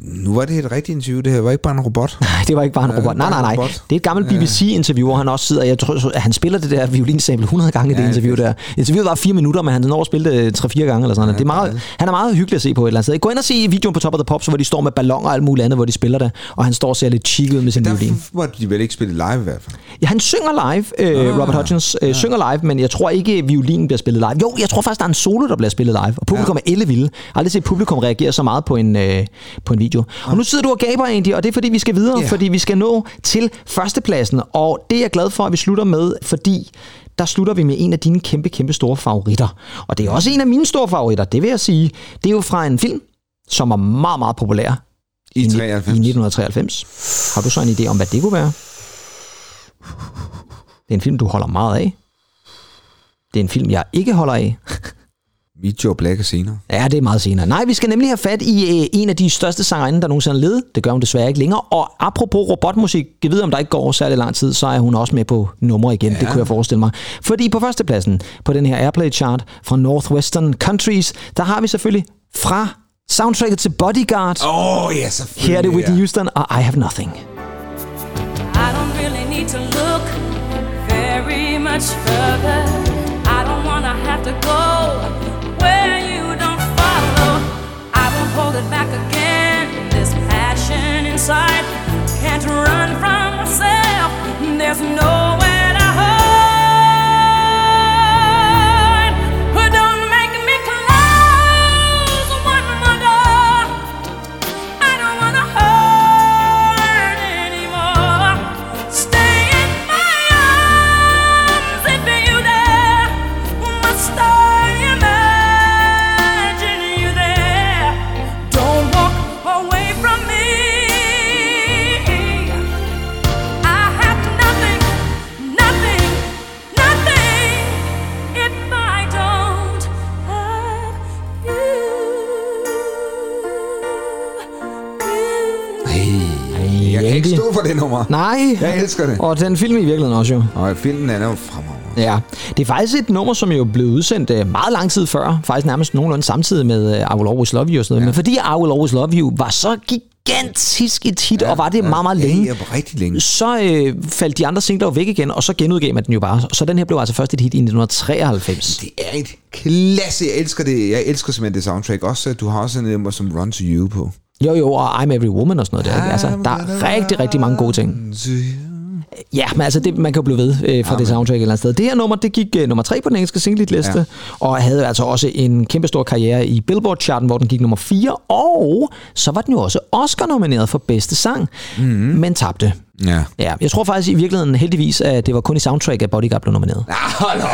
nu var det et rigtigt interview, det her var ikke bare en robot. Nej, det var ikke bare en robot. Nej, nej, nej. Det er et gammelt B B C-interview, hvor han også sidder, jeg tror, han spiller det der violinsample hundrede gange i det interview der. Interviewet var fire minutter, men han når spillede tre-fire gange. gange eller sådan noget. Ja, det er meget, han er meget hyggelig at se på et eller andet sted. Gå ind og se videoen på Top of the Pops, hvor de står med balloner og alt muligt andet, hvor de spiller der, og han står og ser lidt chic ud med sin violin. Ja, derfor måtte de vel ikke spille live i hvert fald? Ja, han synger live, øh, Robert Hodgins øh, ja. synger live, men jeg tror ikke, violinen bliver spillet live. Jo, jeg tror faktisk, der er en solo, der bliver spillet live, og publikum ja. er ellevilde. Jeg har aldrig set publikum reagere så meget på en, øh, på en video. Ja. Og nu sidder du og gaber egentlig, og det er fordi, vi skal videre, yeah. fordi vi skal nå til førstepladsen, og det er jeg glad for, at vi slutter med, fordi der slutter vi med en af dine kæmpe, kæmpe store favoritter. Og det er også en af mine store favoritter, det vil jeg sige. Det er jo fra en film, som er meget, meget populær i, i nitten treoghalvfems. Har du så en idé om, hvad det kunne være? Det er en film, du holder meget af. Det er en film, jeg ikke holder af. Joe Black er senere. Ja, det er meget senere. Nej, vi skal nemlig have fat i øh, en af de største sangerinde, der nogensinde led. Det gør hun desværre ikke længere. Og apropos robotmusik, jeg ved, om der ikke går særlig lang tid, så er hun også med på nummer igen. Ja. Det kunne jeg forestille mig. Fordi på førstepladsen på den her Airplay-chart fra Northwestern Countries, der har vi selvfølgelig fra soundtracket til Bodyguard. Åh, oh, ja, selvfølgelig. Her er det Whitney yeah. Houston og I Have Nothing. I don't really need to look very much further. I don't wanna have to go where you don't follow. I won't hold it back again. This passion inside can't run from myself. There's nowhere to hide, but don't make me close one more door. I don't wanna hurt anymore. Stay in my arms if you dare. My star in the ikke stå for det nummer. Nej. Jeg elsker det. Og den film i virkeligheden også jo. Og filmen er jo fremover. Ja. Det er faktisk et nummer, som jo blev udsendt meget lang tid før. Faktisk nærmest nogenlunde samtidig med I Will Always Love You og sådan noget. Ja. Men fordi I Will Always Love You var så gigantisk et hit, ja, og var det ja, meget, meget længe. Ja, var rigtig længe. Så øh, faldt de andre singler væk igen, og så genudgav man den jo bare. Så den her blev altså først et hit i nitten treoghalvfems. Det er et klasse. Jeg elsker det. Jeg elsker simpelthen det soundtrack. Også, du har også en nummer som Run to You på. Jo, jo, og I'm Every Woman og sådan noget der. Ikke? Altså, der er rigtig, rigtig mange gode ting. Ja, men altså, det, man kan jo blive ved øh, fra ja, det soundtrack et eller andet sted. Det her nummer, det gik øh, nummer tre på den engelske singlehitliste, ja. Og havde altså også en kæmpe stor karriere i Billboard-charten, hvor den gik nummer fire, og så var den jo også Oscar-nomineret for bedste sang, mm-hmm. men tabte. Ja. Ja, jeg tror faktisk i virkeligheden heldigvis, at det var kun i soundtrack, at Bodyguard blev nomineret. Ah, no,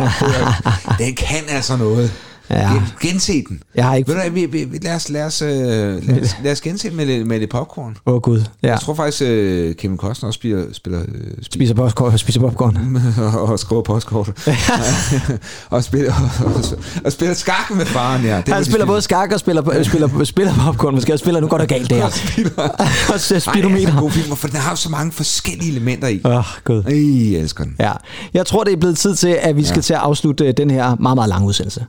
den kan altså noget. Ja. Gense den. Jeg har ikke... Ved du hvad, lad os, lad os, lad os, lad os gense den med, med det popcorn. Åh oh, gud. Ja. Jeg tror faktisk, uh, Kevin Costner også spiller, spiller, uh, spiser, popcorn, spiser popcorn. og, og skriver postkort. og, spiller, og, og, og spiller skak med faren, ja. Det han spiller både skak og spiller, spiller, spiller popcorn. Måske spiller nu godt og galt der. og spiller speedometer. Og filmer, for den har så mange forskellige elementer i. Åh oh, gud. Ej, jeg elsker den. Ja. Jeg tror, det er blevet tid til, at vi skal ja. til at afslutte den her meget, meget lange udsendelse.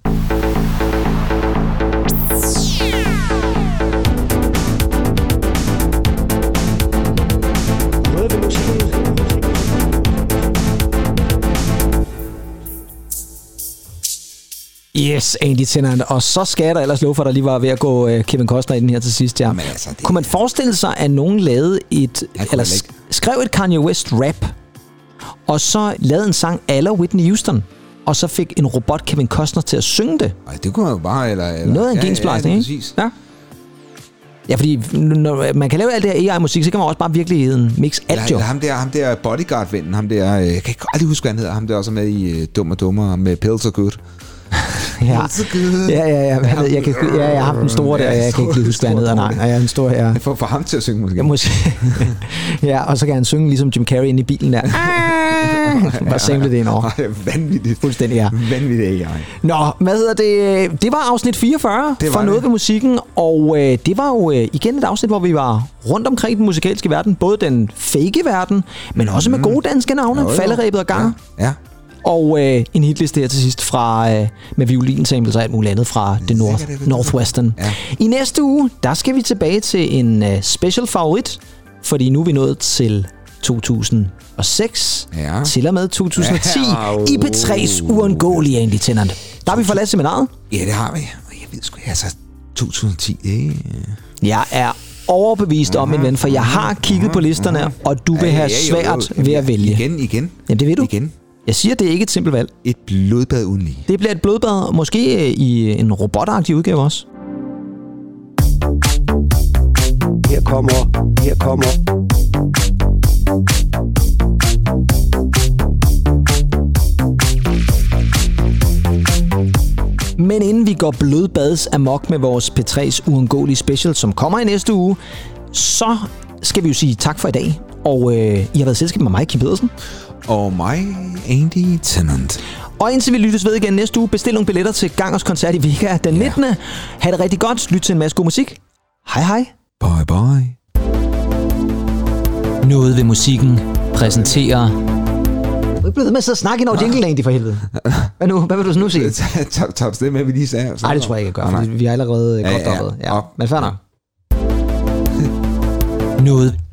Yes, Andy Tennant. Og så skal der ellers love for, at der lige var ved at gå uh, Kevin Costner i den her til sidst. Ja. Altså, kunne man forestille sig, at nogen lavede et, eller sk- skrev et Kanye West rap, og så lavede en sang ala Whitney Houston, og så fik en robot Kevin Costner til at synge det? Ej, det kunne man jo bare, eller... eller. Noget af en ja, gensplejsning, ja, ja, ikke? Ja, Ja, fordi når man kan lave alt det her A I-musik, så kan man også bare virkeligheden mix alt jo. Eller, eller ham der, ham der bodyguard-vennen, ham der... Jeg kan ikke aldrig huske, hvad han hedder. Ham der også med i uh, Dum og Dummer med Pills og Good. Ja. Ja, ja, ja. Han, jeg kan, ja, jeg har den store der, ja, jeg, jeg kan ikke lige huske, hvad han hedder. Nej, jeg er den store her. Ja. For, for ham til at synge måske. Ja, måske. ja, og så kan han synge ligesom Jim Carrey inde i bilen der. Bare samle det ind over. Vanvittigt. Fuldstændig, ja. Vanvittigt, ja. Nå, hvad hedder det? Det var afsnit fireogfyrre var for Noget ved musikken, og øh, det var jo øh, igen et afsnit, hvor vi var rundt omkring den musikalske verden, både den fake verden, men også mm. med gode danske navne, jo, jo. Falderebet og Ganger. Ja, ja. Og øh, en hitliste her til sidst fra, øh, med violinsamples og alt muligt andet fra det North, Northwestern. Ja. I næste uge, der skal vi tilbage til en øh, special favorit, fordi nu er vi nået til to tusind og seks, ja. til og med to tusind og ti, ja, oh. I P tre's uundgåelige Andy Tennant. Der har vi forladt seminaret. Ja, det har vi. altså to tusind ti, ikke? Jeg er overbevist om, min ven, for jeg har kigget på listerne, og du vil have svært ved at vælge. Igen, igen. Jamen, det ved du. Igen. Jeg siger, det er ikke et simpelt valg. Et blodbad uden lige. Det bliver et blodbad, måske i en robotagtig udgave også. Her kommer, her kommer. Men inden vi går blodbads amok med vores P tre's uundgåelige special, som kommer i næste uge, så skal vi jo sige tak for i dag. Og øh, I har været selskab med mig, Kim Pedersen. Og mig, Andy Tennant. Og indtil vi lyttes ved igen næste uge, bestil nogle billetter til Gangers koncert i Vega den nitten. Yeah. Ha' det rigtig godt. Lyt til en masse god musik. Hej hej. Bye bye. Noget ved musikken præsenterer... Du er blevet med at sidde og snakke ind over jingle, Andy, for helvede. Hvad nu? Hvad vil du nu sige? Tops det med, vi lige sagde. Nej, det tror jeg ikke, jeg gør. Vi har allerede godt dobbet. Men fair nok. Noget...